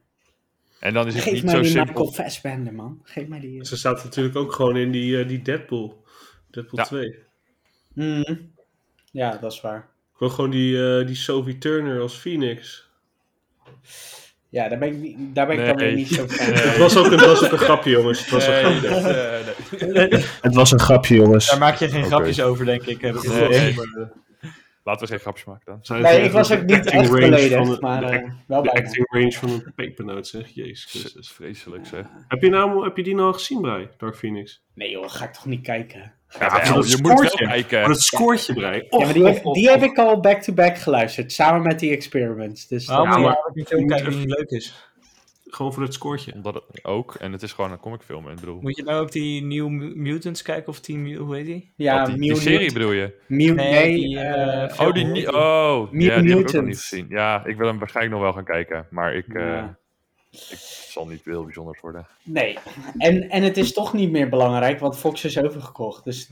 En dan is het niet zo simpel. Geef mij die Michael Fassbender, man. Geef mij die... Ze staat natuurlijk ook gewoon in die Deadpool. Deadpool 2. Mm. Ja, dat is waar. Ik wil gewoon die Sophie Turner als Phoenix. Ja, daar ben ik dan weer niet zo van. Nee. Het was ook een grapje, jongens. Het was een grapje, jongens. Daar maak je geen grapjes over, denk ik. Laten we geen grapjes maken dan. Ik was ook niet echt beledigd, maar wel bij. De acting range van een pepernoot, zeg. Jezus Christus, vreselijk, zeg. Heb je die nou al gezien, Brei? Dark Phoenix? Nee joh, ga ik toch niet kijken. Je moet wel kijken. Maar dat scoortje, Brei. Ja, maar die heb ik al back-to-back geluisterd, samen met die Experiments. Dus maar ik wil kijken of het leuk is. Gewoon voor het scoortje. Omdat het ook. En het is gewoon een comicfilm. Ik bedoel. Moet je nou ook die New Mutants kijken? Of die... Hoe heet die? Ja, oh, die serie bedoel je? Die heb ik ook nog niet gezien. Ja, ik wil hem waarschijnlijk nog wel gaan kijken. Maar ik zal niet heel bijzonders worden. Nee. En het is toch niet meer belangrijk. Want Fox is overgekocht. Dus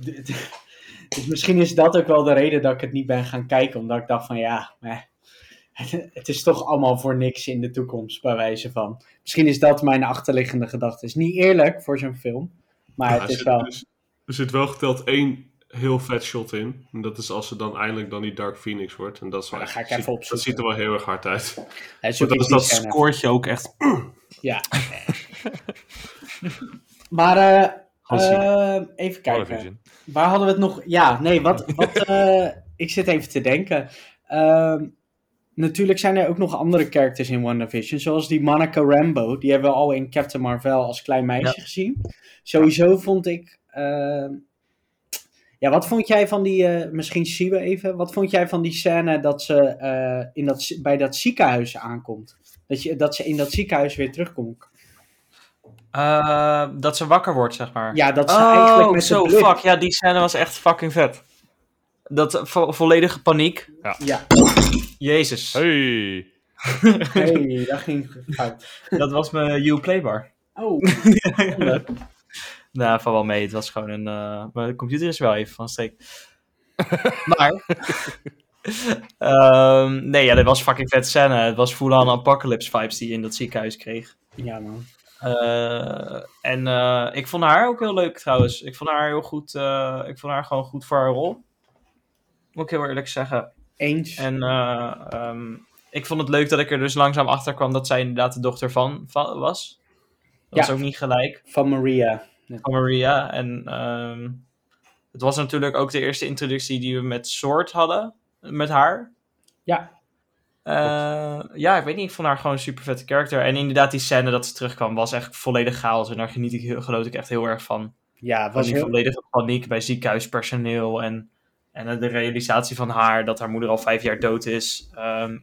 misschien is dat ook wel de reden dat ik het niet ben gaan kijken. Omdat ik dacht van ja... Het is toch allemaal voor niks in de toekomst, bij wijze van. Misschien is dat mijn achterliggende gedachte. Is niet eerlijk voor zo'n film, maar ja, het is wel... Er zit wel geteld 1 heel vet shot in. En dat is als ze dan eindelijk dan die Dark Phoenix wordt. En dat is waar, dat ziet er wel heel erg hard uit. Ja, maar dat is dat scoortje ook echt... Ja. Maar... even kijken. Waar hadden we het nog... Ja, nee, ik zit even te denken... Natuurlijk zijn er ook nog andere characters in WandaVision, zoals die Monica Rambeau. Die hebben we al in Captain Marvel als klein meisje gezien. Sowieso vond ik... wat vond jij van die... misschien zien we even. Wat vond jij van die scène dat ze bij dat ziekenhuis aankomt? Dat ze in dat ziekenhuis weer terugkomt? Dat ze wakker wordt, zeg maar. Ja, dat ze eigenlijk met de blik... fuck. Ja, die scène was echt fucking vet. Dat volledige paniek. Ja. Jezus. Hey, dat ging fout. Dat was mijn Uplay bar. Oh. Nou, val wel mee. Het was gewoon een... mijn computer is wel even van streek. Maar... nee, ja, dat was fucking vet scène. Het was full-on apocalypse vibes die je in dat ziekenhuis kreeg. Ja, man. En ik vond haar ook heel leuk, trouwens. Ik vond haar heel goed. Ik vond haar gewoon goed voor haar rol. Moet ik heel eerlijk zeggen. Eens. En ik vond het leuk dat ik er dus langzaam achter kwam dat zij inderdaad de dochter van was. Dat was ook niet gelijk. Van Maria. Van Maria. En het was natuurlijk ook de eerste introductie die we met S.W.O.R.D. hadden. Met haar. Ja. Ik weet niet. Ik vond haar gewoon een super vette karakter. En inderdaad die scène dat ze terugkwam was echt volledig chaos. En daar geniet ik geloof ik echt heel erg van. Ja, het was die volledige paniek bij ziekenhuispersoneel en... En de realisatie van haar, dat haar moeder al 5 jaar dood is.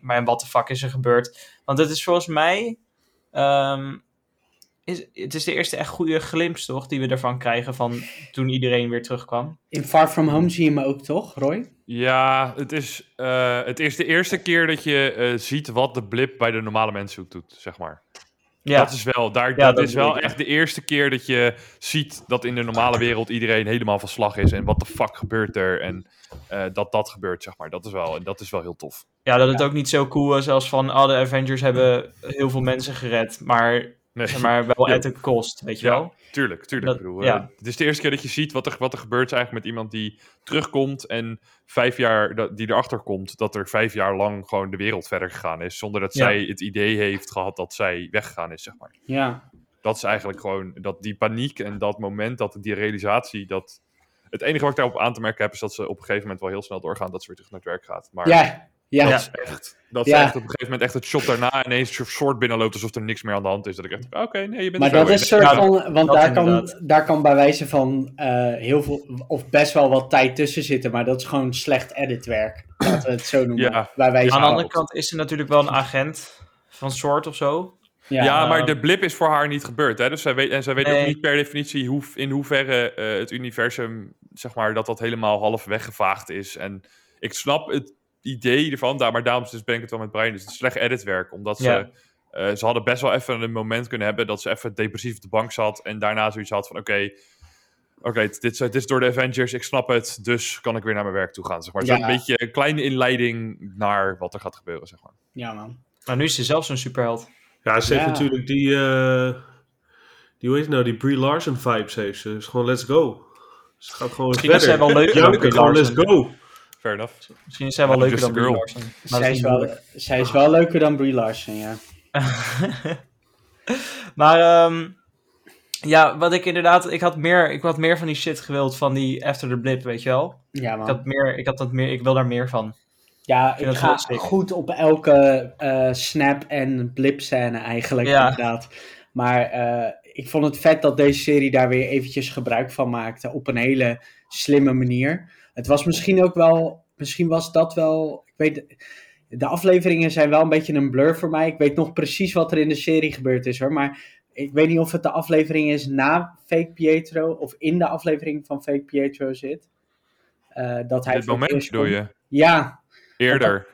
Maar wat de fuck is er gebeurd? Want het is volgens mij... Het is de eerste echt goede glimps, toch? Die we ervan krijgen van toen iedereen weer terugkwam. In Far From Home zie je hem ook, toch, Roy? Ja, het is de eerste keer dat je ziet wat de blip bij de normale mensen doet, zeg maar. Ja. Dat is wel, echt de eerste keer dat je ziet dat in de normale wereld iedereen helemaal van slag is. En wat de fuck gebeurt er? En dat gebeurt, zeg maar. Dat is wel heel tof. Ja, dat het ook niet zo cool is als van, de Avengers hebben heel veel mensen gered. Maar, wel at the cost, weet je wel? Tuurlijk. Het is de eerste keer dat je ziet wat er gebeurt eigenlijk met iemand die terugkomt. En 5 jaar, die erachter komt dat er 5 jaar lang gewoon de wereld verder gegaan is. Zonder dat zij het idee heeft gehad dat zij weggegaan is, zeg maar. Ja. Dat is eigenlijk gewoon die paniek en dat moment, die realisatie. Het enige wat ik daarop aan te merken heb, is dat ze op een gegeven moment wel heel snel doorgaan dat ze weer terug naar het werk gaat. Maar Ja. Dat is echt op een gegeven moment echt het shot daarna ineens S.W.O.R.D. binnenloopt alsof er niks meer aan de hand is. Dat ik echt, oké, nee, je bent maar er dat is een soort van, ja, want daar kan bij wijze van heel veel, of best wel wat tijd tussen zitten. Maar dat is gewoon slecht editwerk, laten we het zo noemen. Ja. Aan de andere kant is er natuurlijk wel een agent van S.W.O.R.D. of zo. Ja, maar de blip is voor haar niet gebeurd. Hè? Dus zij weet ook niet per definitie in hoeverre het universum, zeg maar, dat helemaal half weggevaagd is. En ik snap het idee ervan, maar daarom ben ik het wel met Brian. Dus het is slecht editwerk, omdat ze hadden best wel even een moment kunnen hebben dat ze even depressief op de bank zat en daarna zoiets had van oké, dit is door de Avengers, ik snap het, dus kan ik weer naar mijn werk toe gaan, zeg maar. Dus een beetje een kleine inleiding naar wat er gaat gebeuren, zeg maar. Ja, man. Maar nu is ze zelfs een superheld. Ja, ze heeft natuurlijk die Brie Larson vibes heeft ze. Dus gewoon let's go. Ze gaat gewoon verder. Misschien zijn wel leuk. Ja, gewoon let's go. Fair enough. Misschien is zij wel leuker dan Brie Larson. Zij is wel leuker dan Brie Larson, ja. Maar wat ik inderdaad... Ik had meer van die shit gewild van die After the Blip, weet je wel? Ja, man. Ik wil daar meer van. Ja, ik ga goed op elke snap- en blip-scène eigenlijk, inderdaad. Maar ik vond het vet dat deze serie daar weer eventjes gebruik van maakte op een hele slimme manier. Het was misschien ook wel... Misschien was dat wel... Ik weet, de afleveringen zijn wel een beetje een blur voor mij. Ik weet nog precies wat er in de serie gebeurd is, hoor. Maar ik weet niet of het de aflevering is na Fake Pietro of in de aflevering van Fake Pietro zit. Dat hij dit moment doe je? Ja. Eerder.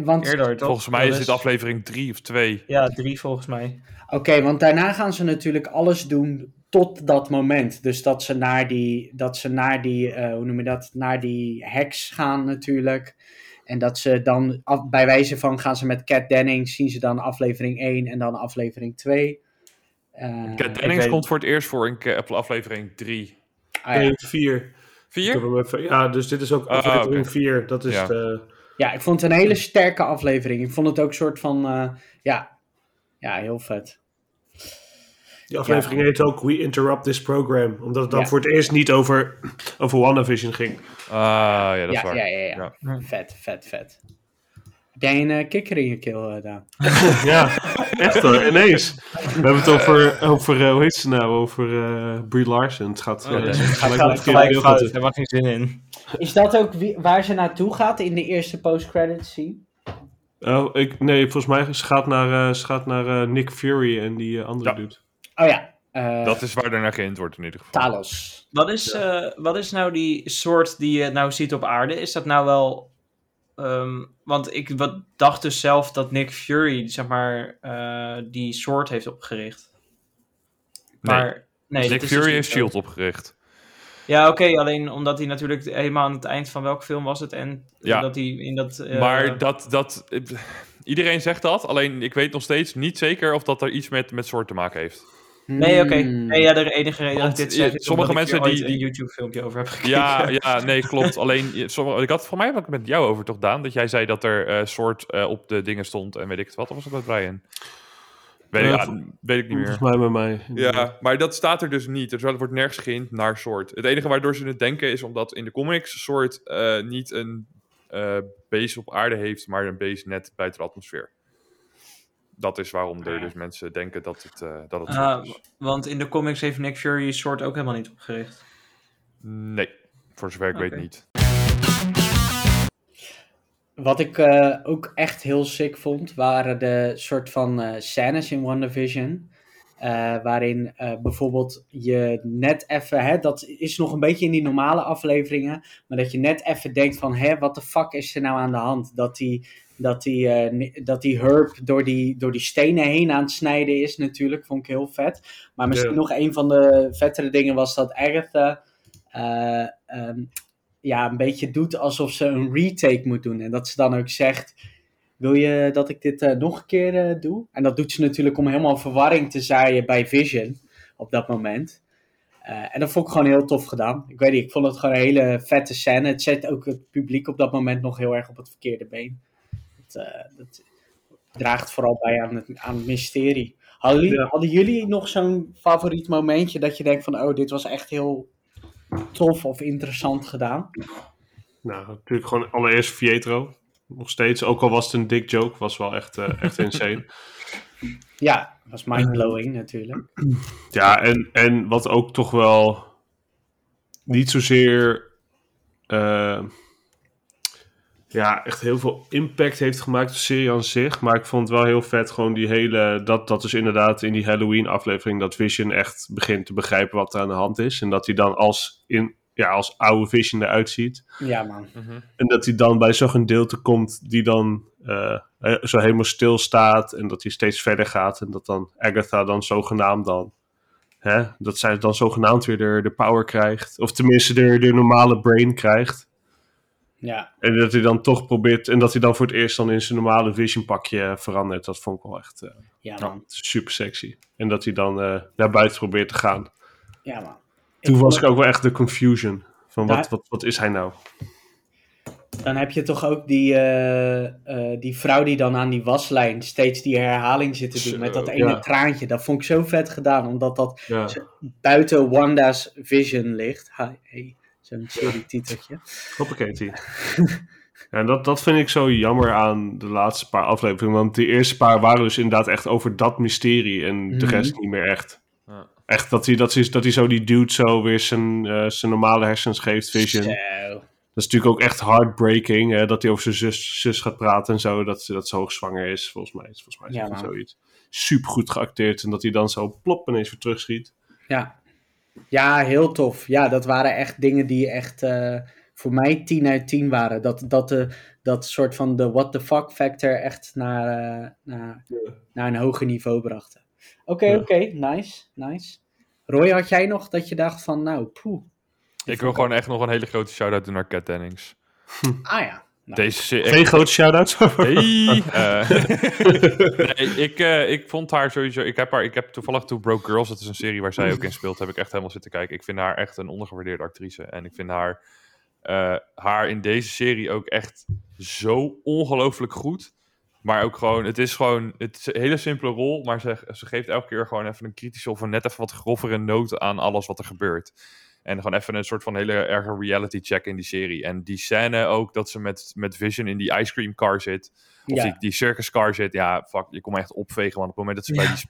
Eerder toch? Volgens mij is dit aflevering 3 of 2. Ja, 3 volgens mij. Oké, want daarna gaan ze natuurlijk alles doen tot dat moment. Dus dat ze naar die heks gaan natuurlijk. En dat ze dan, bij wijze van, gaan ze met Kat Dennings, zien ze dan aflevering 1 en dan aflevering 2. Kat Dennings komt voor het eerst voor in aflevering 3. 4. 4? Ja, dus dit is ook aflevering 4. Dat is ik vond het een hele sterke aflevering. Ik vond het ook een soort van... heel vet. Die aflevering heet ook We Interrupt This Program. Omdat het dan voor het eerst niet over WandaVision ging. Ja, dat is waar. Ja. Vet. Heb jij een kikker in je keel, Daan? Ja, echt hoor, ineens. We hebben het over hoe heet ze nou? Over Brie Larson. Het gaat gelijk fout. Daar mag geen zin in. Is dat ook waar ze naartoe gaat in de eerste post-credits scene? Nee, volgens mij ze gaat naar Nick Fury en die andere dude. Oh ja. Dat is waar daarna geïnt wordt in ieder geval. Talos. Wat is nou die soort die je nou ziet op aarde? Is dat nou wel... want ik dacht dus zelf dat Nick Fury, zeg maar, die soort heeft opgericht. Maar, nee Nick Fury heeft S.H.I.E.L.D. opgericht. Ja, oké, alleen omdat hij natuurlijk helemaal aan het eind van welke film was het en dat hij in dat... maar dat... Iedereen zegt dat, alleen ik weet nog steeds niet zeker of dat er iets met soort te maken heeft. Nee, oké. Nee, de enige reden dat ik dit zeg is sommige mensen ik die een YouTube-filmpje over heb gekeken. Ja, nee, klopt. Alleen, voor mij had ik het met jou over, toch, Daan? Dat jij zei dat er S.W.O.R.D. op de dingen stond en weet ik het wat. Of was dat met Brian? Weet ik niet meer. Volgens mij bij mij. Ja, maar dat staat er dus niet. Dus dat wordt nergens geïnd naar S.W.O.R.D. Het enige waardoor ze het denken is omdat in de comics S.W.O.R.D. niet een base op aarde heeft, maar een base net buiten de atmosfeer. Dat is waarom er dus mensen denken dat het S.W.O.R.D. is. Want in de comics heeft Nick Fury S.W.O.R.D. ook helemaal niet opgericht. Nee, voor zover ik weet niet. Wat ik ook echt heel sick vond, waren de soort van scènes in WandaVision. Waarin bijvoorbeeld je net even... dat is nog een beetje in die normale afleveringen. Maar dat je net even denkt van... wat de fuck is er nou aan de hand? Dat die Herb door die stenen heen aan het snijden is natuurlijk, vond ik heel vet. Maar misschien nog een van de vettere dingen was dat Agatha een beetje doet alsof ze een retake moet doen. En dat ze dan ook zegt, wil je dat ik dit nog een keer doe? En dat doet ze natuurlijk om helemaal verwarring te zaaien bij Vision op dat moment. En dat vond ik gewoon heel tof gedaan. Ik weet niet, ik vond het gewoon een hele vette scène. Het zet ook het publiek op dat moment nog heel erg op het verkeerde been. Dat draagt vooral bij aan het mysterie. Hadden jullie nog zo'n favoriet momentje dat je denkt van, dit was echt heel tof of interessant gedaan? Nou, natuurlijk gewoon allereerst Pietro. nog steeds. Ook al was het een dick joke, was wel echt insane. Ja, was mindblowing natuurlijk. Ja, en wat ook toch wel niet zozeer echt heel veel impact heeft gemaakt op de serie aan zich. Maar ik vond het wel heel vet, gewoon die hele... Dat is inderdaad in die Halloween-aflevering dat Vision echt begint te begrijpen wat er aan de hand is. En dat hij dan als oude Vision eruit ziet. Ja, man. Mm-hmm. En dat hij dan bij zo'n gedeelte komt die dan zo helemaal stil staat. En dat hij steeds verder gaat. En dat dan Agatha dan zogenaamd dan... Hè, dat zij dan zogenaamd weer de power krijgt. Of tenminste de normale brain krijgt. Ja. En dat hij dan toch probeert... En dat hij dan voor het eerst dan in zijn normale Vision pakje verandert. Dat vond ik wel echt super sexy. En dat hij dan naar buiten probeert te gaan. Ja, man. Toen was ik ook wel echt de confusion. Van wat is hij nou? Dan heb je toch ook die vrouw die dan aan die waslijn steeds die herhaling zit te doen. Met dat ene traantje. Dat vond ik zo vet gedaan. Omdat dat buiten Wanda's Vision ligt. Hey, zo'n sorry titeltje. Hoppakee. Ja, dat vind ik zo jammer aan de laatste paar afleveringen. Want die eerste paar waren dus inderdaad echt over dat mysterie. En de rest niet meer echt. Ja. Echt dat hij zo die dude zo weer zijn normale hersens geeft, Vision. Dat is natuurlijk ook echt heartbreaking, hè, dat hij over zijn zus gaat praten en zo. Dat ze hoogzwanger is, volgens mij is dat zoiets. Supergoed geacteerd en dat hij dan zo plop ineens weer terugschiet. Ja. Ja, heel tof. Ja, dat waren echt dingen die echt voor mij 10 uit 10 waren. Dat soort van de what the fuck factor echt naar een hoger niveau brachten. Oké, nice. Roy, had jij nog dat je dacht van, nou, poeh. Ik wil gewoon echt nog een hele grote shout-out doen naar Kat Dennings. Ah ja. Nou. Geen grote shout-out? Nee. Ik vond haar sowieso... Ik heb toevallig To Broke Girls, dat is een serie waar zij ook in speelt, heb ik echt helemaal zitten kijken. Ik vind haar echt een ondergewaardeerde actrice. En ik vind haar in deze serie ook echt zo ongelooflijk goed. Maar ook gewoon, het is een hele simpele rol, maar ze geeft elke keer gewoon even een kritische of net even wat grovere noot aan alles wat er gebeurt. En gewoon even een soort van hele erge reality check in die serie. En die scène ook, dat ze met Vision in die ice cream car zit, of die circus car zit, ja, fuck, je kon me echt opvegen, want op het moment dat ze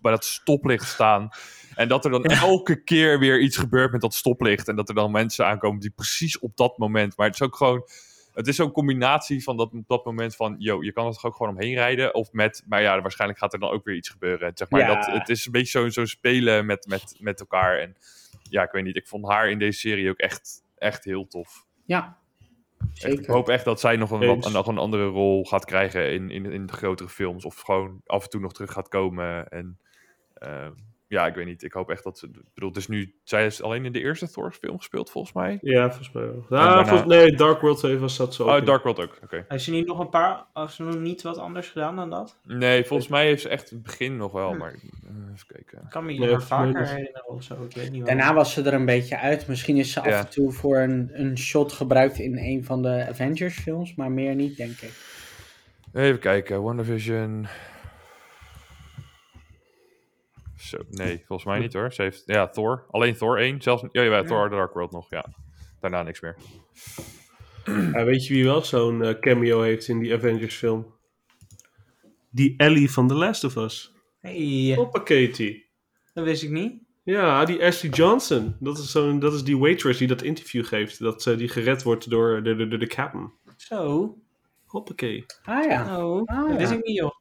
bij dat stoplicht staan, en dat er dan elke keer weer iets gebeurt met dat stoplicht, en dat er dan mensen aankomen die precies op dat moment, maar het is ook gewoon... Het is zo'n combinatie van dat moment van... je kan er toch ook gewoon omheen rijden? Of met... Maar ja, waarschijnlijk gaat er dan ook weer iets gebeuren. Zeg maar, het is een beetje zo'n spelen met elkaar. En ja, ik weet niet. Ik vond haar in deze serie ook echt heel tof. Ja, zeker. Ik hoop echt dat zij nog een andere rol gaat krijgen in de grotere films. Of gewoon af en toe nog terug gaat komen. En ik weet niet. Ik hoop echt dat ze... Ik bedoel, zij is alleen in de eerste Thor-film gespeeld, volgens mij. Ja, volgens mij wel. Nee, Dark World 2 was dat zo. Oh, Dark World ook, oké. Heeft ze niet nog een paar... Heeft ze nog niet wat anders gedaan dan dat? Nee, volgens mij heeft ze echt het begin nog wel, maar... Even kijken. Ik kan me hier vaker herinneren of zo, ik weet niet. Daarna was ze er een beetje uit. Misschien is ze af en toe voor een shot gebruikt in een van de Avengers-films, maar meer niet, denk ik. Even kijken. WandaVision... Zo, nee, volgens mij niet hoor. Ze heeft Thor. Alleen Thor 1. Zelfs, Thor The Dark World nog. Ja. Daarna niks meer. Weet je wie wel zo'n cameo heeft in die Avengers film? Die Ellie van The Last of Us. Hey. Hoppakee. Dat wist ik niet. Ja, die Ashley Johnson. Dat is die waitress die dat interview geeft. Dat die gered wordt door de captain. Zo. Hoppakee. Ah ja. Dat wist ik niet joh.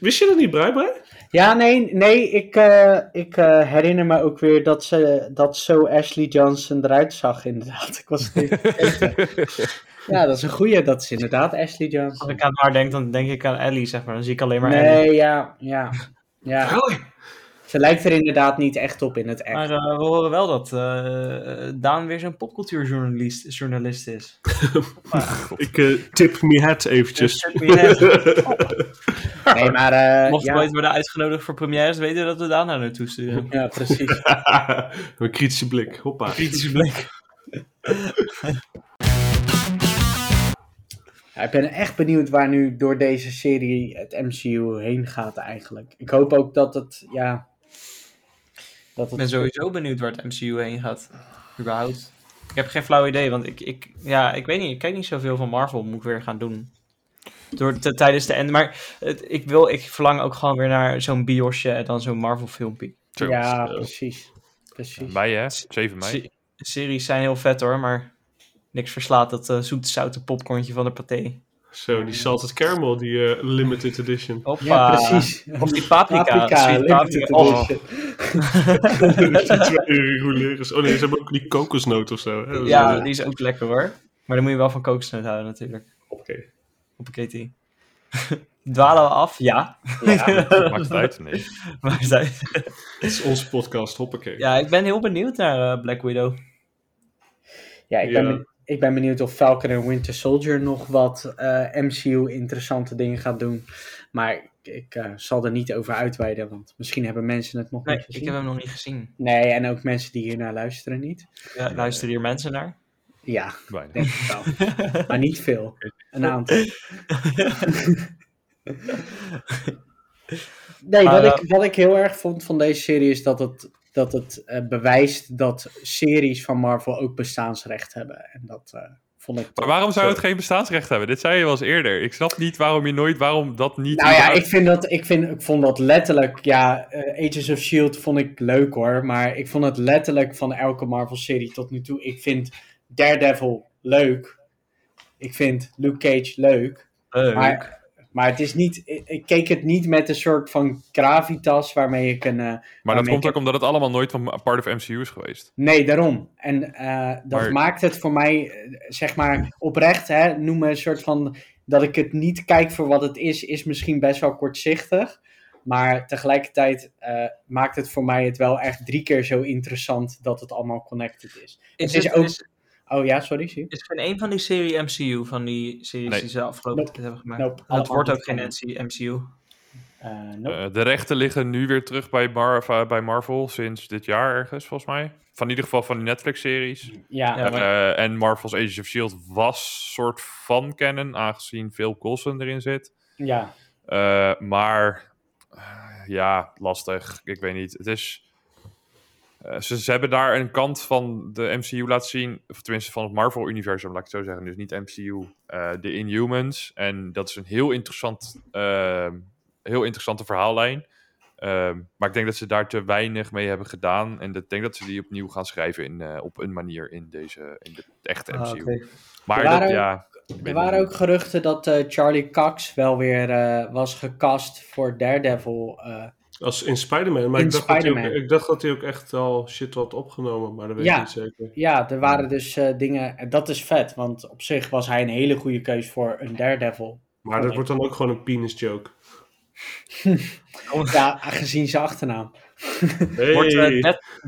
Wist je dat niet, Brei? Ja, nee ik herinner me ook weer dat ze dat zo Ashley Johnson eruit zag, inderdaad. Ik was het even vergeten. Ja, dat is een goeie, dat is inderdaad Ashley Johnson. Als ik aan haar denk, dan denk ik aan Ellie, zeg maar. Dan zie ik alleen maar Ellie. Nee, ja. Ze lijkt er inderdaad niet echt op in het echt. Maar we horen wel dat Daan weer zo'n popcultuurjournalist is. Ik tip me het eventjes. Tip me het. Nee, maar... Mocht we ooit worden uitgenodigd voor premières, weten we dat we Daan naar naartoe sturen. Ja, precies. Een kritische blik, hoppa. Ik ben echt benieuwd waar nu door deze serie het MCU heen gaat eigenlijk. Ik hoop ook dat het, Ik ben sowieso benieuwd waar het MCU heen gaat, überhaupt. Ik heb geen flauw idee, want ik weet niet, ik kijk niet zoveel van Marvel, moet ik weer gaan doen. tijdens de end. Maar ik verlang ook gewoon weer naar zo'n biosje en dan zo'n Marvel filmpje. Ja, precies. Bij hè? 7 mei. Series zijn heel vet hoor, maar niks verslaat dat zoete zoute popcornje van de paté. Zo, die salted caramel, die limited edition. Hoppa. Ja, precies. Of die paprika limited edition. Oh nee, ze hebben ook die kokosnoot of zo. Hè? Ja, die is ook lekker hoor. Maar dan moet je wel van kokosnoot houden natuurlijk. Hoppakee. Dwalen we af? Ja. Maakt het uit? Nee. Maakt het uit. Het is onze podcast, hoppakee. Ja, ik ben heel benieuwd naar Black Widow. Ja, ik ben benieuwd of Falcon en Winter Soldier nog wat MCU interessante dingen gaat doen. Maar ik zal er niet over uitweiden, want misschien hebben mensen het nog niet gezien. Ik heb hem nog niet gezien. Nee, en ook mensen die hiernaar luisteren niet. Ja, luisteren hier mensen naar? Ja, bijna. Denk ik wel. Maar niet veel. Een aantal. Nee, wat ik heel erg vond van deze serie is dat het bewijst dat series van Marvel ook bestaansrecht hebben. En dat vond ik... Maar waarom zou het geen bestaansrecht hebben? Dit zei je wel eens eerder. Ik snap niet waarom dat niet... Nou ja, ik vond dat letterlijk... Ja, Agents of S.H.I.E.L.D. vond ik leuk hoor. Maar ik vond het letterlijk van elke Marvel-serie tot nu toe. Ik vind Daredevil leuk. Ik vind Luke Cage leuk. Maar het is niet... Ik keek het niet met een soort van gravitas waarmee ik een... maar dat komt ook omdat het allemaal nooit van part of MCU is geweest. Nee, daarom. En dat maakt het voor mij, zeg maar, oprecht, hè, noemen een soort van... Dat ik het niet kijk voor wat het is misschien best wel kortzichtig. Maar tegelijkertijd maakt het voor mij het wel echt 3 keer zo interessant dat het allemaal connected is. Oh ja, sorry. Zie. Is geen één van die serie MCU, van die series die ze afgelopen tijd hebben gemaakt? Het wordt ook geen MCU. De rechten liggen nu weer terug bij Marvel sinds dit jaar ergens, volgens mij. Van in ieder geval van die Netflix-series. Ja. En Marvel's Agents of S.H.I.E.L.D. was soort van canon, aangezien Phil Coulson erin zit. Ja. Ja, lastig. Ik weet niet. Het is... Ze hebben daar een kant van de MCU laten zien, of tenminste van het Marvel-universum, laat ik het zo zeggen. Dus niet MCU, de Inhumans. En dat is een heel interessante verhaallijn. Maar ik denk dat ze daar te weinig mee hebben gedaan. En ik denk dat ze die opnieuw gaan schrijven op een manier in de echte MCU. Okay. Maar er waren ook geruchten dat Charlie Cox wel weer was gecast voor Daredevil... Als in Spider-Man, maar ik dacht dat hij ook echt al shit had opgenomen, maar dat weet ik niet zeker. Ja, er waren dus dingen, en dat is vet, want op zich was hij een hele goede keus voor een Daredevil. Maar dat wordt dan ook gewoon een penis joke. Ja, gezien zijn achternaam. Hey. Wordt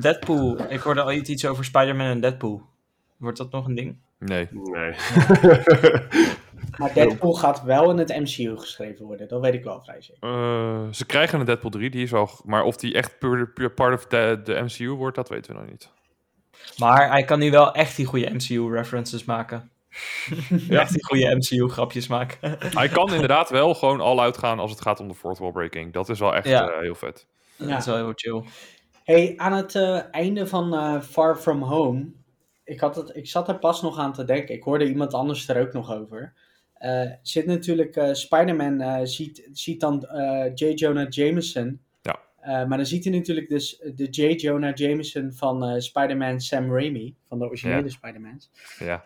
Deadpool, ik hoorde al iets over Spider-Man en Deadpool. Wordt dat nog een ding? Nee. Maar Deadpool gaat wel in het MCU geschreven worden. Dat weet ik wel vrij zeker. Ze krijgen een Deadpool 3. Die is wel... Maar of die echt puur part of de MCU wordt, dat weten we nog niet. Maar hij kan nu wel echt die goede MCU-references maken. Ja. Echt die goede MCU-grapjes maken. Hij kan inderdaad wel gewoon all out gaan als het gaat om de fourth wall breaking. Dat is wel echt heel vet. Ja. Dat is wel heel chill. Hey, aan het einde van Far From Home... Ik zat er pas nog aan te denken. Ik hoorde iemand anders er ook nog over. Zit natuurlijk... Spider-Man ziet dan J. Jonah Jameson. Ja. Maar dan ziet hij natuurlijk dus de J. Jonah Jameson van Spider-Man Sam Raimi. Van de originele Spider-Mans. Ja.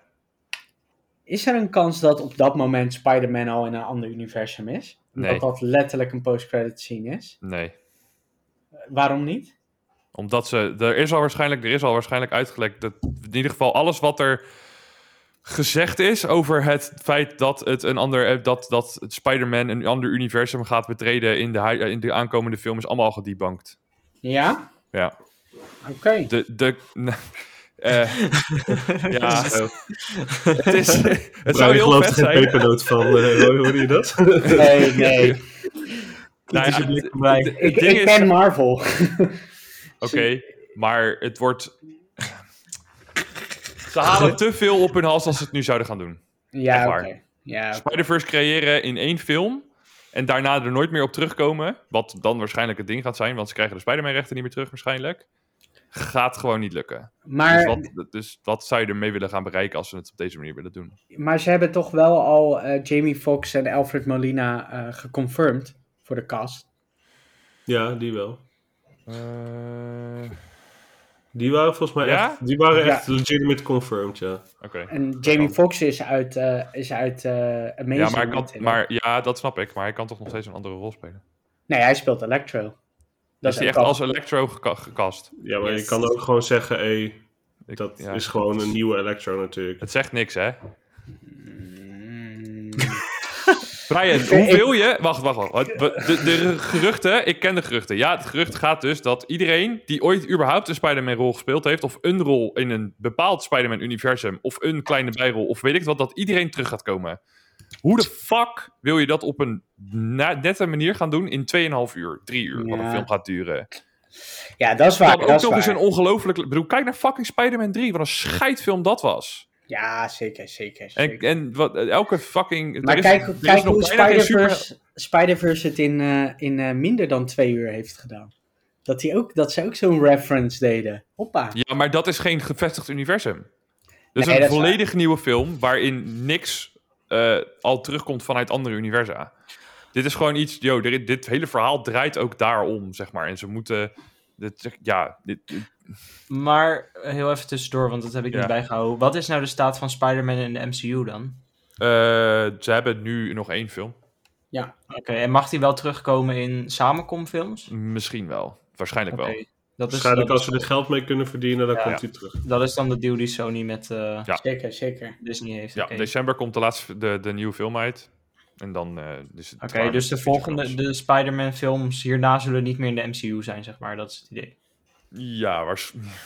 Is er een kans dat op dat moment Spider-Man al in een ander universum is? Nee. Dat letterlijk een post-credit scene is? Nee. Waarom niet? Omdat er is al waarschijnlijk uitgelekt dat in ieder geval alles wat er gezegd is over het feit dat het dat Spider-Man een ander universum gaat betreden in de aankomende film is allemaal al gedebankt. Ja? Ja. Oké. Ja. Het zou heel vet zijn. Ik geloof er geen pepernoot van. Hoor je dat? Nee. Ik ken Marvel. Oké, maar het wordt... Ze halen te veel op hun hals als ze het nu zouden gaan doen. Ja, oké. Ja, Spider-Verse creëren in 1 film... en daarna er nooit meer op terugkomen... wat dan waarschijnlijk het ding gaat zijn... want ze krijgen de Spider-Man rechten niet meer terug waarschijnlijk. gaat gewoon niet lukken. Maar, dus wat zou je ermee willen gaan bereiken als ze het op deze manier willen doen? Maar ze hebben toch wel al Jamie Foxx en Alfred Molina geconfirmed voor de cast. Ja, die wel. Die waren volgens mij echt... Die waren echt legitimate confirmed, ja. Okay. En Jamie Foxx is uit Amazing. Ja, maar dat snap ik. Maar hij kan toch nog steeds een andere rol spelen? Nee, hij speelt Electro. Dat is hij echt als Electro gecast? Ja, maar je kan ook gewoon zeggen... is gewoon een nieuwe Electro natuurlijk. Het zegt niks, hè? Brian, hoeveel je... Wacht. De geruchten, ik ken de geruchten. Ja, het gerucht gaat dus dat iedereen die ooit überhaupt een Spider-Man-rol gespeeld heeft... of een rol in een bepaald Spider-Man-universum... of een kleine bijrol, of weet ik wat, dat iedereen terug gaat komen. Hoe de fuck wil je dat op een nette manier gaan doen in 2,5 uur, 3 uur, wat een film gaat duren? Ja, dat is waar. Dat is ook nog eens een ongelooflijk... Ik bedoel, kijk naar fucking Spider-Man 3, wat een scheidfilm dat was. Ja, zeker. En elke fucking... Maar kijk hoe Spider-Verse het in minder dan 2 uur heeft gedaan. Dat ze ook zo'n reference deden. Hoppa. Ja, maar dat is geen gevestigd universum. Dat is een volledig nieuwe film waarin niks... al terugkomt vanuit andere universa. Dit is gewoon iets... dit hele verhaal draait ook daarom, zeg maar. En ze moeten... Maar heel even tussendoor, want dat heb ik niet bijgehouden. Wat is nou de staat van Spider-Man in de MCU dan? Ze hebben nu nog 1 film. Ja. Oké, en mag die wel terugkomen in samenkomfilms? Misschien wel. Waarschijnlijk wel. Waarschijnlijk als we er geld mee kunnen verdienen, dan komt hij terug. Dat is dan de deal die Sony met zeker Disney heeft. Ja, in december komt de nieuwe film uit. En dan is het... Oké, dus de volgende Spider-Man films hierna zullen niet meer in de MCU zijn, zeg maar. Dat is het idee. Ja,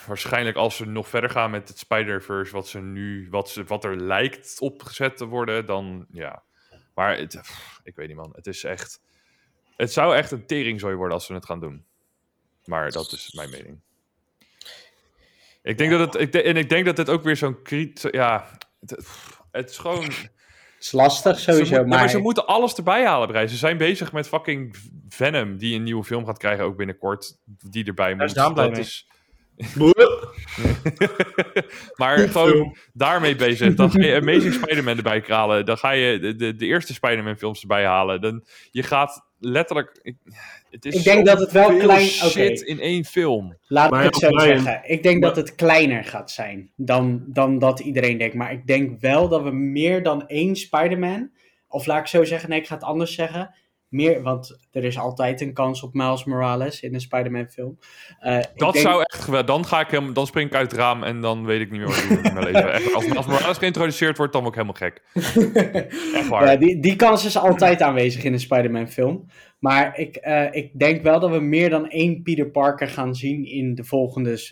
waarschijnlijk als ze nog verder gaan met het Spider-Verse, wat er lijkt opgezet te worden, dan ja. Maar ik weet niet, man. Het is echt... Het zou echt een teringzooi worden als we het gaan doen. Maar dat is mijn mening. Ik denk dat dit ook weer zo'n het is gewoon... Het is lastig sowieso, maar ze moeten alles erbij halen, Brei. Ze zijn bezig met fucking Venom, die een nieuwe film gaat krijgen ook binnenkort. Die erbij moet. Dat is... maar gewoon daarmee bezig. Dan ga je Amazing Spider-Man erbij kralen. Dan ga je de eerste Spider-Man films erbij halen. Dan, je gaat... Letterlijk, ik denk dat het wel klein zit in 1 film. Laat ik het zo zeggen. Ik denk dat het kleiner gaat zijn dan dat iedereen denkt. Maar ik denk wel dat we meer dan 1 Spider-Man, of laat ik zo zeggen, nee, ik ga het anders zeggen. Meer, want er is altijd een kans op Miles Morales in een Spider-Man film. Zou echt geweldig. Dan spring ik uit het raam en dan weet ik niet meer wat ik doe in mijn leven. Echt, als Miles Morales geïntroduceerd wordt, dan word ik helemaal gek. Echt waar. Ja, die kans is altijd aanwezig in een Spider-Man film. Maar ik denk wel dat we meer dan 1 Peter Parker gaan zien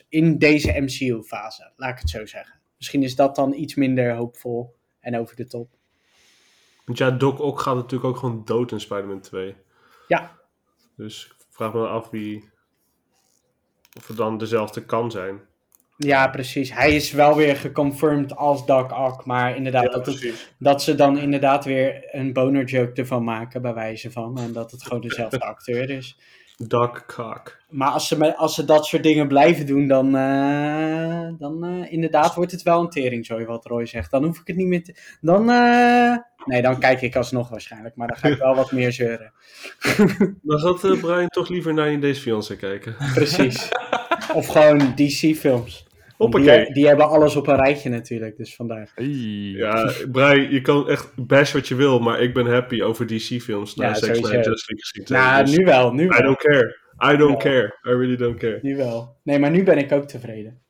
in deze MCU fase. Laat ik het zo zeggen. Misschien is dat dan iets minder hoopvol en over de top. Want ja, Doc Ock gaat natuurlijk ook gewoon dood in Spider-Man 2. Ja. Dus ik vraag me af of het dan dezelfde kan zijn. Ja, precies. Hij is wel weer geconfirmed als Doc Ock. Maar inderdaad, dat ze dan inderdaad weer een boner joke ervan maken, bij wijze van. En dat het gewoon dezelfde acteur is. Doc Ock. Maar als ze dat soort dingen blijven doen, dan inderdaad wordt het wel een teringzooi, wat Roy zegt. Dan hoef ik het niet meer Nee, dan kijk ik alsnog waarschijnlijk, maar dan ga ik wel wat meer zeuren. Dan gaat Brian toch liever naar 90 Days Fiancé kijken. Precies. Of gewoon DC-films. Die hebben alles op een rijtje natuurlijk, dus vandaar. Ja, Brian, je kan echt bash wat je wil, maar ik ben happy over DC-films. Ja, sowieso. Nu wel. I don't care. I really don't care. Nu wel. Nee, maar nu ben ik ook tevreden.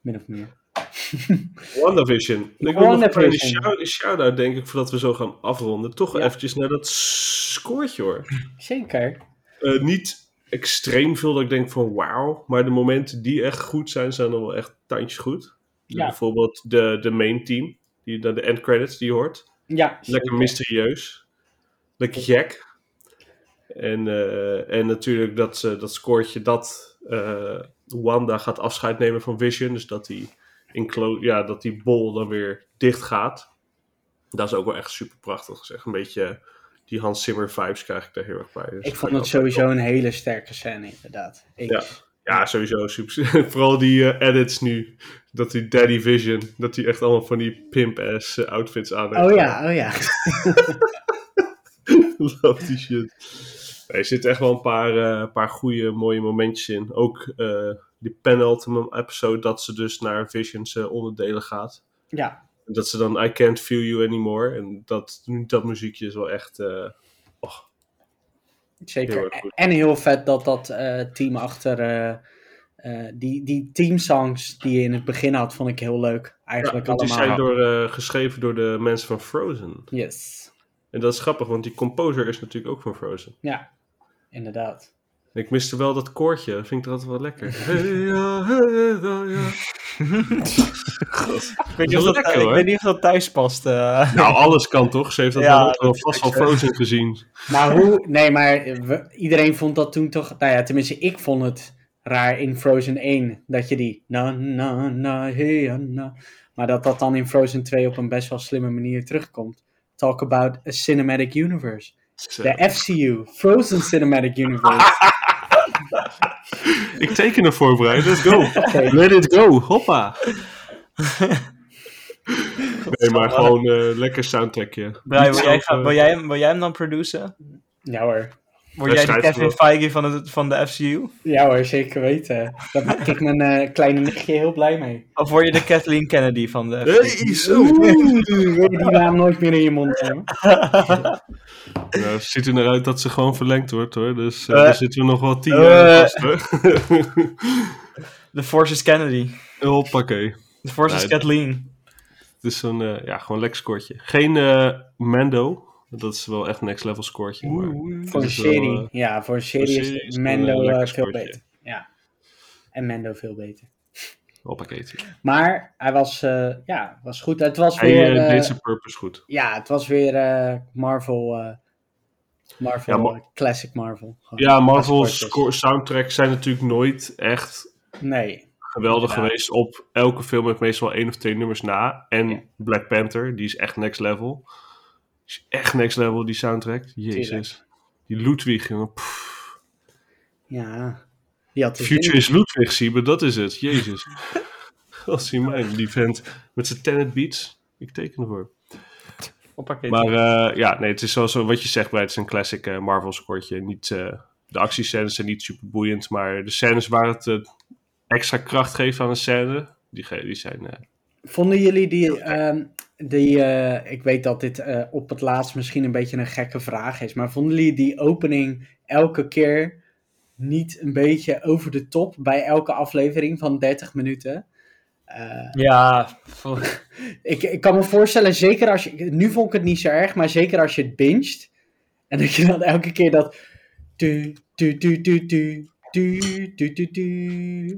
Min of meer. WandaVision. Ik wil nog een shout-out, denk ik, voordat we zo gaan afronden. Toch eventjes naar dat scoortje, hoor. Zeker. Niet extreem veel dat ik denk van wauw, maar de momenten die echt goed zijn, zijn er wel echt tandjes goed. Ja. Bijvoorbeeld de main team, de end credits die je hoort. Ja, lekker mysterieus. Lekker gek. En natuurlijk dat scoortje dat Wanda gaat afscheid nemen van Vision, dus dat hij... dat die bol dan weer dicht gaat. Dat is ook wel echt super prachtig. Zeg. Een beetje die Hans Zimmer vibes krijg ik daar heel erg bij. Dus ik vond het sowieso een hele sterke scène, inderdaad. Ja, sowieso. Super. Vooral die edits nu. Dat die Daddy Vision. Dat die echt allemaal van die pimp-ass outfits aan heeft. Oh ja. Love die shit. Nee, er zitten echt wel een paar goede, mooie momentjes in. Ook die penultimate episode dat ze dus naar Vision's onderdelen gaat. Ja. Dat ze dan I can't feel you anymore. En dat muziekje is wel echt... Zeker. En heel vet dat team achter... die teamsongs die je in het begin had, vond ik heel leuk. Eigenlijk allemaal. Die zijn geschreven door de mensen van Frozen. Yes. En dat is grappig, want die composer is natuurlijk ook van Frozen. Ja, inderdaad. Ik miste wel dat koortje. Dat vind ik altijd wel lekker. Hey, ja. Ik weet niet of dat thuis past. Nou, alles kan toch? Ze heeft dat wel vast al Frozen gezien. Maar iedereen vond dat toen toch... Nou ja, tenminste, ik vond het raar in Frozen 1. Dat je die... Na, na, na, hey, na, maar dat dan in Frozen 2 op een best wel slimme manier terugkomt. Talk about a cinematic universe. De FCU, Frozen Cinematic Universe. Ik teken ervoor, Brian. Let's go. Okay. Let it go. Hoppa. Nee, maar gewoon lekker soundtrackje. Brian, wil jij hem dan produceren? Ja hoor. Word jij de Kevin Feige van de FCU? Ja hoor, zeker weten. Daar maak ik mijn kleine nichtje heel blij mee. Of word je de Kathleen Kennedy van de FCU? Hey, zo! Wil je die naam nooit meer in je mond hebben? Nou, het ziet er naar uit dat ze gewoon verlengd wordt hoor. Dus daar zitten we nog wel 10 jaar vast hoor. The Force is Kennedy. Hoppakee. The Force is Kathleen. Het is zo'n, gewoon lekker scoortje. Geen Mando... Dat is wel echt next level scoortje. Voor een serie is Mando veel beter. Ja. En Mando veel beter. Hoppakee. Maar hij was goed. Het was weer... Hij deed zijn purpose goed. Ja, het was weer Marvel... Classic Marvel. Gewoon. Ja, Marvel's soundtracks zijn natuurlijk nooit echt... Nee. Geweldig geweest. Op elke film heeft meestal 1 of 2 nummers na. En Black Panther, die is echt next level. Echt next level, die soundtrack. Jezus. Tuurlijk. Die Ludwig, jongen. Pff. Ja. Die had Future is Ludwig, Siebe, dat is het. Jezus. Als hij mij, die vent. Met zijn Tenet Beats. Ik teken ervoor. Maar het is zoals wat je zegt, bij het is een classic Marvel scoortje. De actiescènes zijn niet super boeiend, maar de scènes waar het extra kracht geeft aan een scène, die zijn... Vonden jullie die... ik weet dat dit op het laatst misschien een beetje een gekke vraag is, maar vonden jullie die opening elke keer niet een beetje over de top bij elke aflevering van 30 minuten? Ik kan me voorstellen, zeker als je... Nu vond ik het niet zo erg, maar zeker als je het binget en dat je dan elke keer dat...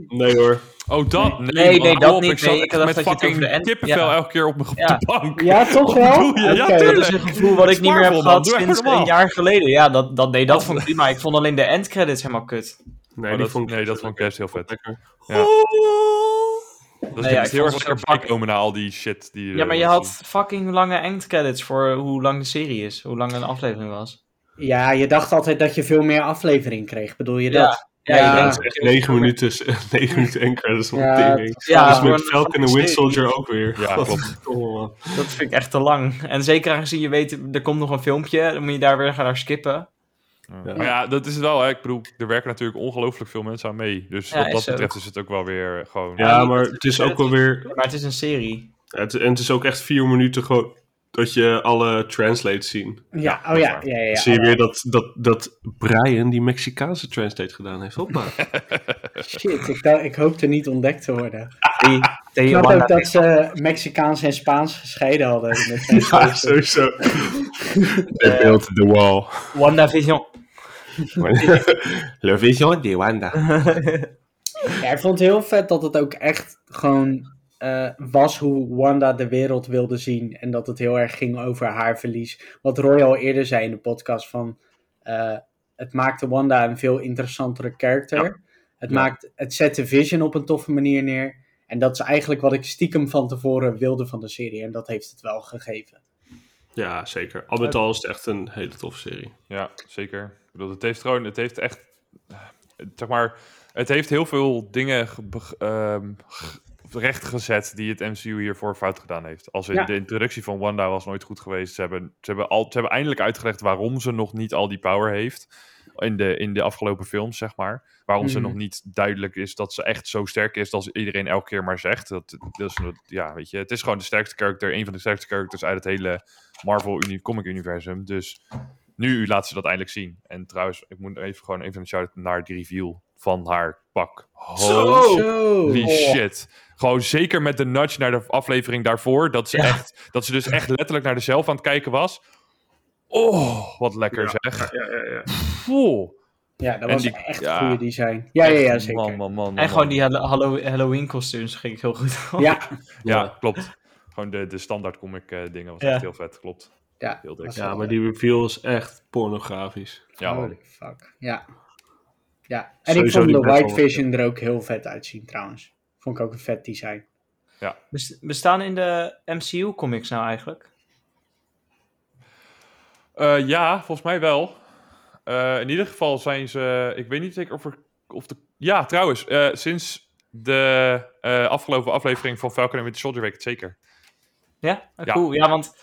Nee hoor. Oh, dat? Nee, dat niet. Ik zat echt met fucking kippenvel elke keer op de bank. Ja, toch wel? Okay. Dat is een gevoel wat ik niet meer heb gehad sinds een jaar geleden. Ja, dat vond ik prima. Ik vond alleen de endcredits helemaal kut. Nee, dat vond ik best heel vet. Ja. Dat is heel erg erbij komen na al die shit. Ja, maar je had fucking lange endcredits voor hoe lang de serie is. Hoe lang een aflevering was. Ja, je dacht altijd dat je veel meer aflevering kreeg. Bedoel je dat? Ja, dat is echt 9 minuten endcredits van de ding. Dat is met Falcon and Winter Soldier ook weer. Ja, klopt. Dat vind ik echt te lang. En zeker aangezien je weet, er komt nog een filmpje, dan moet je daar weer gaan skippen. Ja. Maar ja, dat is het wel. Hè. Ik bedoel, er werken natuurlijk ongelooflijk veel mensen aan mee. Dus wat dat betreft is het ook wel weer gewoon... Ja, maar het is ook wel weer... Maar het is een serie. En het is ook echt 4 minuten gewoon... Dat je alle translates zien. Ja. Zie je weer dat Brian die Mexicaanse translate gedaan heeft. Hoppa. Shit, ik hoopte niet ontdekt te worden. Ik snap ook dat ze Mexicaans en Spaans gescheiden hadden. Met sowieso. They built the wall. WandaVision. La Vision de Wanda. Ja, ik vond het heel vet dat het ook echt gewoon... was hoe Wanda de wereld wilde zien. En dat het heel erg ging over haar verlies. Wat Roy al eerder zei in de podcast. Het maakte Wanda een veel interessantere karakter. Ja. Het zette Vision op een toffe manier neer. En dat is eigenlijk wat ik stiekem van tevoren wilde van de serie. En dat heeft het wel gegeven. Ja, zeker. Al met al is het echt een hele toffe serie. Ja, zeker. Ik bedoel, het heeft echt... Zeg maar... Het heeft heel veel dingen rechtgezet die het MCU hiervoor fout gedaan heeft. Als in de introductie van Wanda was nooit goed geweest. Ze hebben eindelijk uitgelegd waarom ze nog niet al die power heeft. In de afgelopen films, zeg maar. Waarom ze nog niet duidelijk is dat ze echt zo sterk is als iedereen elke keer maar zegt. Dat, het is gewoon de sterkste karakter, een van de sterkste characters uit het hele Marvel comic-universum. Dus nu laat ze dat eindelijk zien. En trouwens, ik moet even een shout-out naar die reveal van haar pak. Holy shit. Gewoon zeker met de nudge naar de aflevering daarvoor. Dat ze dus echt letterlijk naar de zelf aan het kijken was. Oh, wat lekker zeg. Ja. Cool. Ja, dat was echt goede design. Ja, zeker. Man, en gewoon die Halloween kostuums ging ik heel goed op. Ja, klopt. Gewoon de standaard comic dingen was echt heel vet, klopt. Ja, heel dik. Ja, maar die reveal is echt pornografisch. Ja, holy fuck. Ja. En sowieso ik vond de White Vision er ook heel vet uitzien trouwens. Vond ik ook een vet design. Ja. Bestaan in de MCU comics nou eigenlijk? Ja, volgens mij wel. In ieder geval zijn ze... Ik weet niet zeker of de... Ja, trouwens. Sinds de afgelopen aflevering van Falcon and Winter Soldier weet ik het zeker. Ja? Cool. Ja, want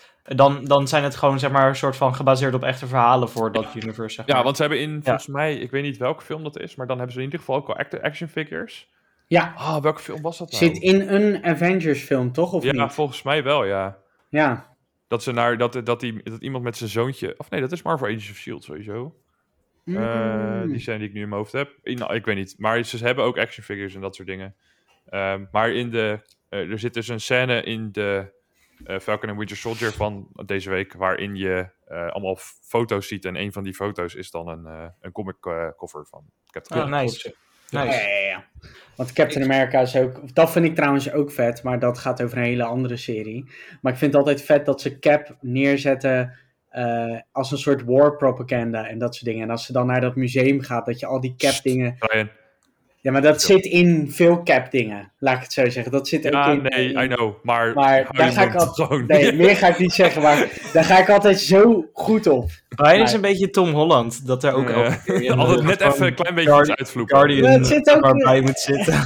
dan zijn het gewoon zeg maar een soort van gebaseerd op echte verhalen voor dat universe. Zeg maar. Ja, want ze hebben volgens mij... Ik weet niet welke film dat is, maar dan hebben ze in ieder geval ook al action figures. Ja. Welke film was dat nou? Zit in een Avengers film, toch? Of niet? Ja, volgens mij wel, ja. Ja. Dat iemand met zijn zoontje... Of nee, dat is Marvel Agents of S.H.I.E.L.D. sowieso. Die zijn die ik nu in mijn hoofd heb. Nou, ik weet niet. Maar ze hebben ook action figures en dat soort dingen. Maar in de... er zit dus een scène in de Falcon and Winter Soldier van deze week... waarin je allemaal foto's ziet. En een van die foto's is dan een comic cover van Captain America. Nice. Ja. Want Captain America is ook... Dat vind ik trouwens ook vet, maar dat gaat over een hele andere serie. Maar ik vind het altijd vet dat ze Cap neerzetten als een soort war propaganda en dat soort dingen. En als ze dan naar dat museum gaat, dat je al die Cap dingen... Ja, maar dat zit in veel Cap dingen, laat ik het zo zeggen. Dat zit ook in... Ja, nee, I know, maar daar ga ik altijd... Nee, meer ga ik niet zeggen, maar daar ga ik altijd zo goed op. Hij is een beetje Tom Holland, dat er ook... Altijd net even een klein beetje iets uitvloeken. Guardian, waarbij moet zitten.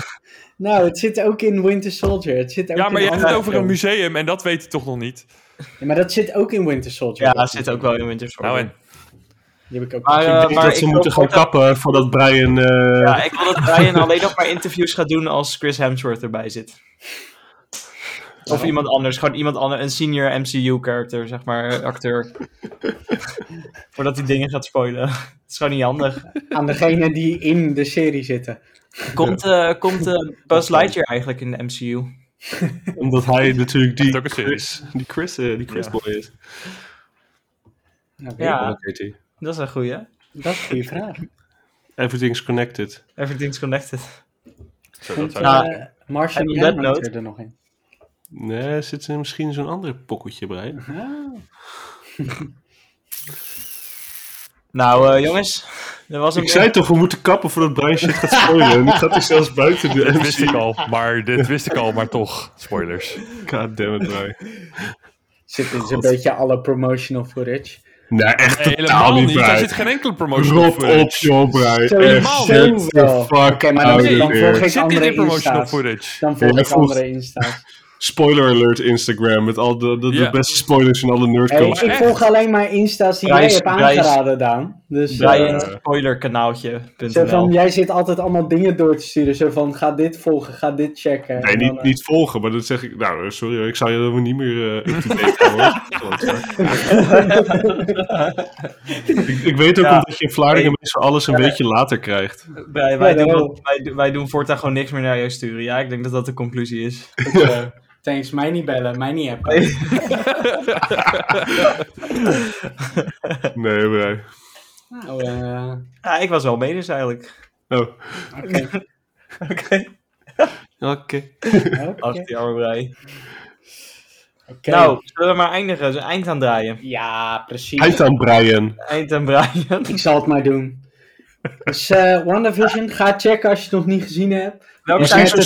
Nou, het zit ook in Winter Soldier. Het zit ook maar je hebt het over een museum en dat weet je toch nog niet. Ja, maar dat zit ook in Winter Soldier. Ja, dat zit ook wel in Winter Soldier. Nou, en... Ik ook maar dat ze moeten gewoon kappen voordat Brian... Ja, ik wil dat Brian alleen nog maar interviews gaat doen als Chris Hemsworth erbij zit. Of iemand anders. Gewoon iemand anders. Een senior MCU-character, zeg maar. Acteur. Voordat hij dingen gaat spoilen. Het is gewoon niet handig. Aan degene die in de serie zitten. Komt Buzz Lightyear eigenlijk in de MCU? Omdat hij natuurlijk die Chris boy is. Dat is een goeie, hè? Dat is een goede vraag. Everything's connected. Martian Manhunter er nog in? Nee, zit er misschien zo'n andere pokkeltje bij. Nou, jongens. Ik zei toch, we moeten kappen voordat Brian shit gaat spoilen. Nu gaat hij zelfs buiten de MCU. Dit wist ik al, maar toch. Spoilers. God damn it, Brian. Zit dus een beetje alle promotional footage. Nee, echt totaal niet, Brian. Daar zit geen enkele promotional footage. Rot op, joh, Brian. Oké, maar dan volg ik andere promotional footage. Dan volg ik andere Insta's. Spoiler alert Instagram. Met al de beste spoilers van alle nerdculture. Hey, ik volg alleen maar Insta's die jij hebt aangeraden, Daan. Dus, Brian, spoilerkanaaltje. Jij zit altijd allemaal dingen door te sturen. Zo van, ga dit volgen, ga dit checken. Nee, niet volgen, maar dat zeg ik... Nou, sorry, ik zou je dan niet meer... Ik weet ook omdat je in Vlaardingen meestal alles een beetje later krijgt. Wij doen voortaan gewoon niks meer naar jou sturen. Ja, ik denk dat dat de conclusie is. Thanks, mij niet bellen, mij niet appen. Nee. Nou, ik was wel mee dus eigenlijk. Oh. Oké. 18 jaar bij. Okay. Nou, zullen we maar eindigen? Dus eind aan draaien. Ja, precies. Eind aan Brian. Ik zal het maar doen. Dus WandaVision, ga checken als je het nog niet gezien hebt. Welk cijfer?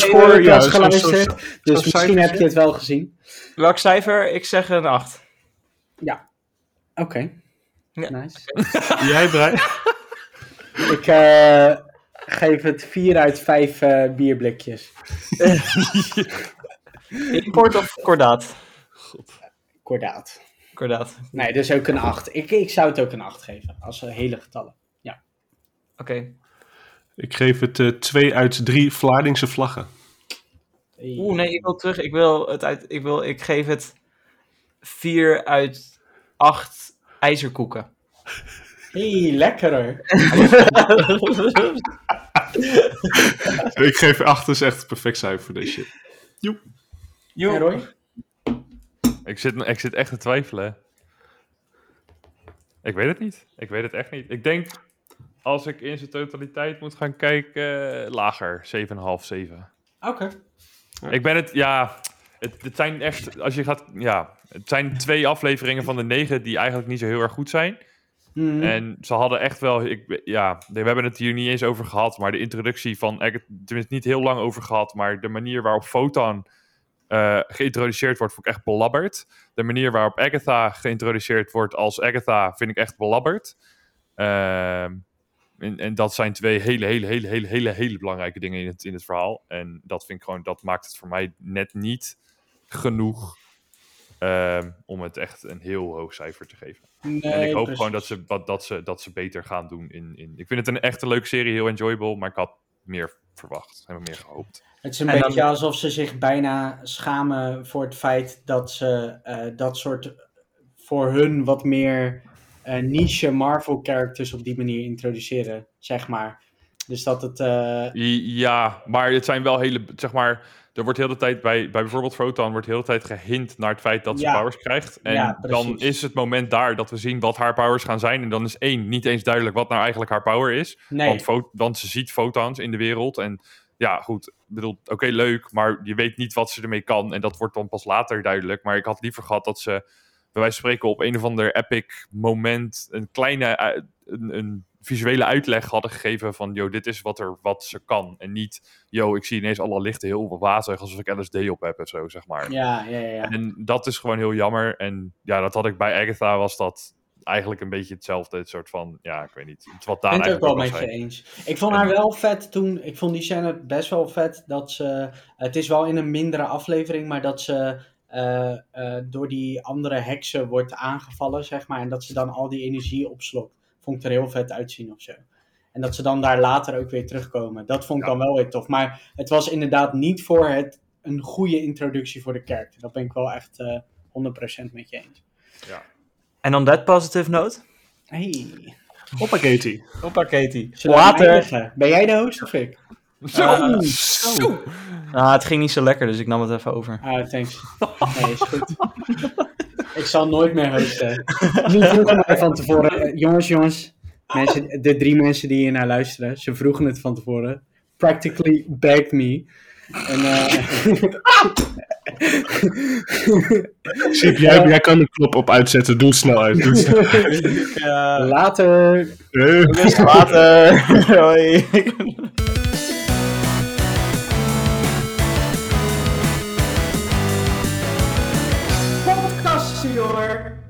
Dus misschien heb je het wel gezien. Welk cijfer? Ik zeg een 8. Ja. Oké. Nice. Jij, Brian? Ik Geef het 4 uit 5 bierblikjes. Kort of kordaat? God. Kordaat. Nee, dus ook een 8. Ik zou het ook een 8 geven. Als hele getallen. Ja. Oké. Ik geef het 2 uit 3 Vlaardingse vlaggen. Oeh, nee, ik wil terug. Ik geef het 4 uit 8 ijzerkoeken. Hey, lekkerder. Ik geef 8, is echt perfect cijfer voor deze shit. Joep. Hey Roy? Ik zit echt te twijfelen. Ik weet het niet. Ik weet het echt niet. Ik denk, als ik in zijn totaliteit moet gaan kijken, lager. 7,5, 7. Oké. Ik ben het, ja... Het zijn echt, als je gaat... Ja, het zijn 2 afleveringen van de 9 die eigenlijk niet zo heel erg goed zijn. Mm. En ze hadden echt wel... we hebben het hier niet eens over gehad, maar de introductie van... Tenminste, niet heel lang over gehad, maar de manier waarop Photon... geïntroduceerd wordt, vond ik echt belabberd. De manier waarop Agatha geïntroduceerd wordt als Agatha vind ik echt belabberd. En dat zijn 2 hele belangrijke dingen in het verhaal. En dat vind ik gewoon, dat maakt het voor mij net niet genoeg om het echt een heel hoog cijfer te geven. Nee, en ik hoop gewoon dat ze beter gaan doen. Ik vind het een echt leuke serie, heel enjoyable, maar ik had meer verwacht, hebben meer gehoopt. Het is een beetje alsof ze zich bijna schamen voor het feit dat ze dat soort voor hun wat meer niche Marvel-characters op die manier introduceren, zeg maar. Dus dat het... Ja, maar het zijn wel hele... Zeg maar, er wordt heel de tijd bij bijvoorbeeld Photon wordt heel de tijd gehint naar het feit dat ze powers krijgt. En dan is het moment daar dat we zien wat haar powers gaan zijn. En dan is 1 niet eens duidelijk wat nou eigenlijk haar power is. Nee. Want ze ziet Photons in de wereld en... Ja, goed. Ik bedoel, oké, leuk, maar je weet niet wat ze ermee kan. En dat wordt dan pas later duidelijk. Maar ik had liever gehad dat ze, bij wijze van spreken, op een of ander epic moment een visuele uitleg hadden gegeven van, dit is wat ze kan. En niet, ik zie ineens alle lichten heel wazig, alsof ik LSD op heb of zo, zeg maar. Ja. En dat is gewoon heel jammer. En ja, dat had ik bij Agatha, was dat eigenlijk een beetje hetzelfde, het soort van, ik weet niet. Ik ben het ook wel met je eens. Ik vond haar wel vet toen, ik vond die scène best wel vet, dat ze, het is wel in een mindere aflevering, maar dat ze door die andere heksen wordt aangevallen, zeg maar, en dat ze dan al die energie opslokt. Vond ik er heel vet uitzien of zo. En dat ze dan daar later ook weer terugkomen. Dat vond ik dan wel weer tof. Maar het was inderdaad niet voor het een goede introductie voor de kerk. Dat ben ik wel echt 100% met je eens. Ja. En on that positive note? Hey. Hoppa Katie. Water. Ben jij de host of ik? Zo. Het ging niet zo lekker, dus ik nam het even over. Thanks. Nee, is goed. Ik zal nooit meer hosten. Ze vroegen mij van tevoren. Jongens. Mensen, de 3 mensen die hier naar luisteren. Ze vroegen het van tevoren. Practically begged me. En, Sip, jij kan de knop op uitzetten. Doe snel uit. Later. Later. Hoi. Podcast, hoor.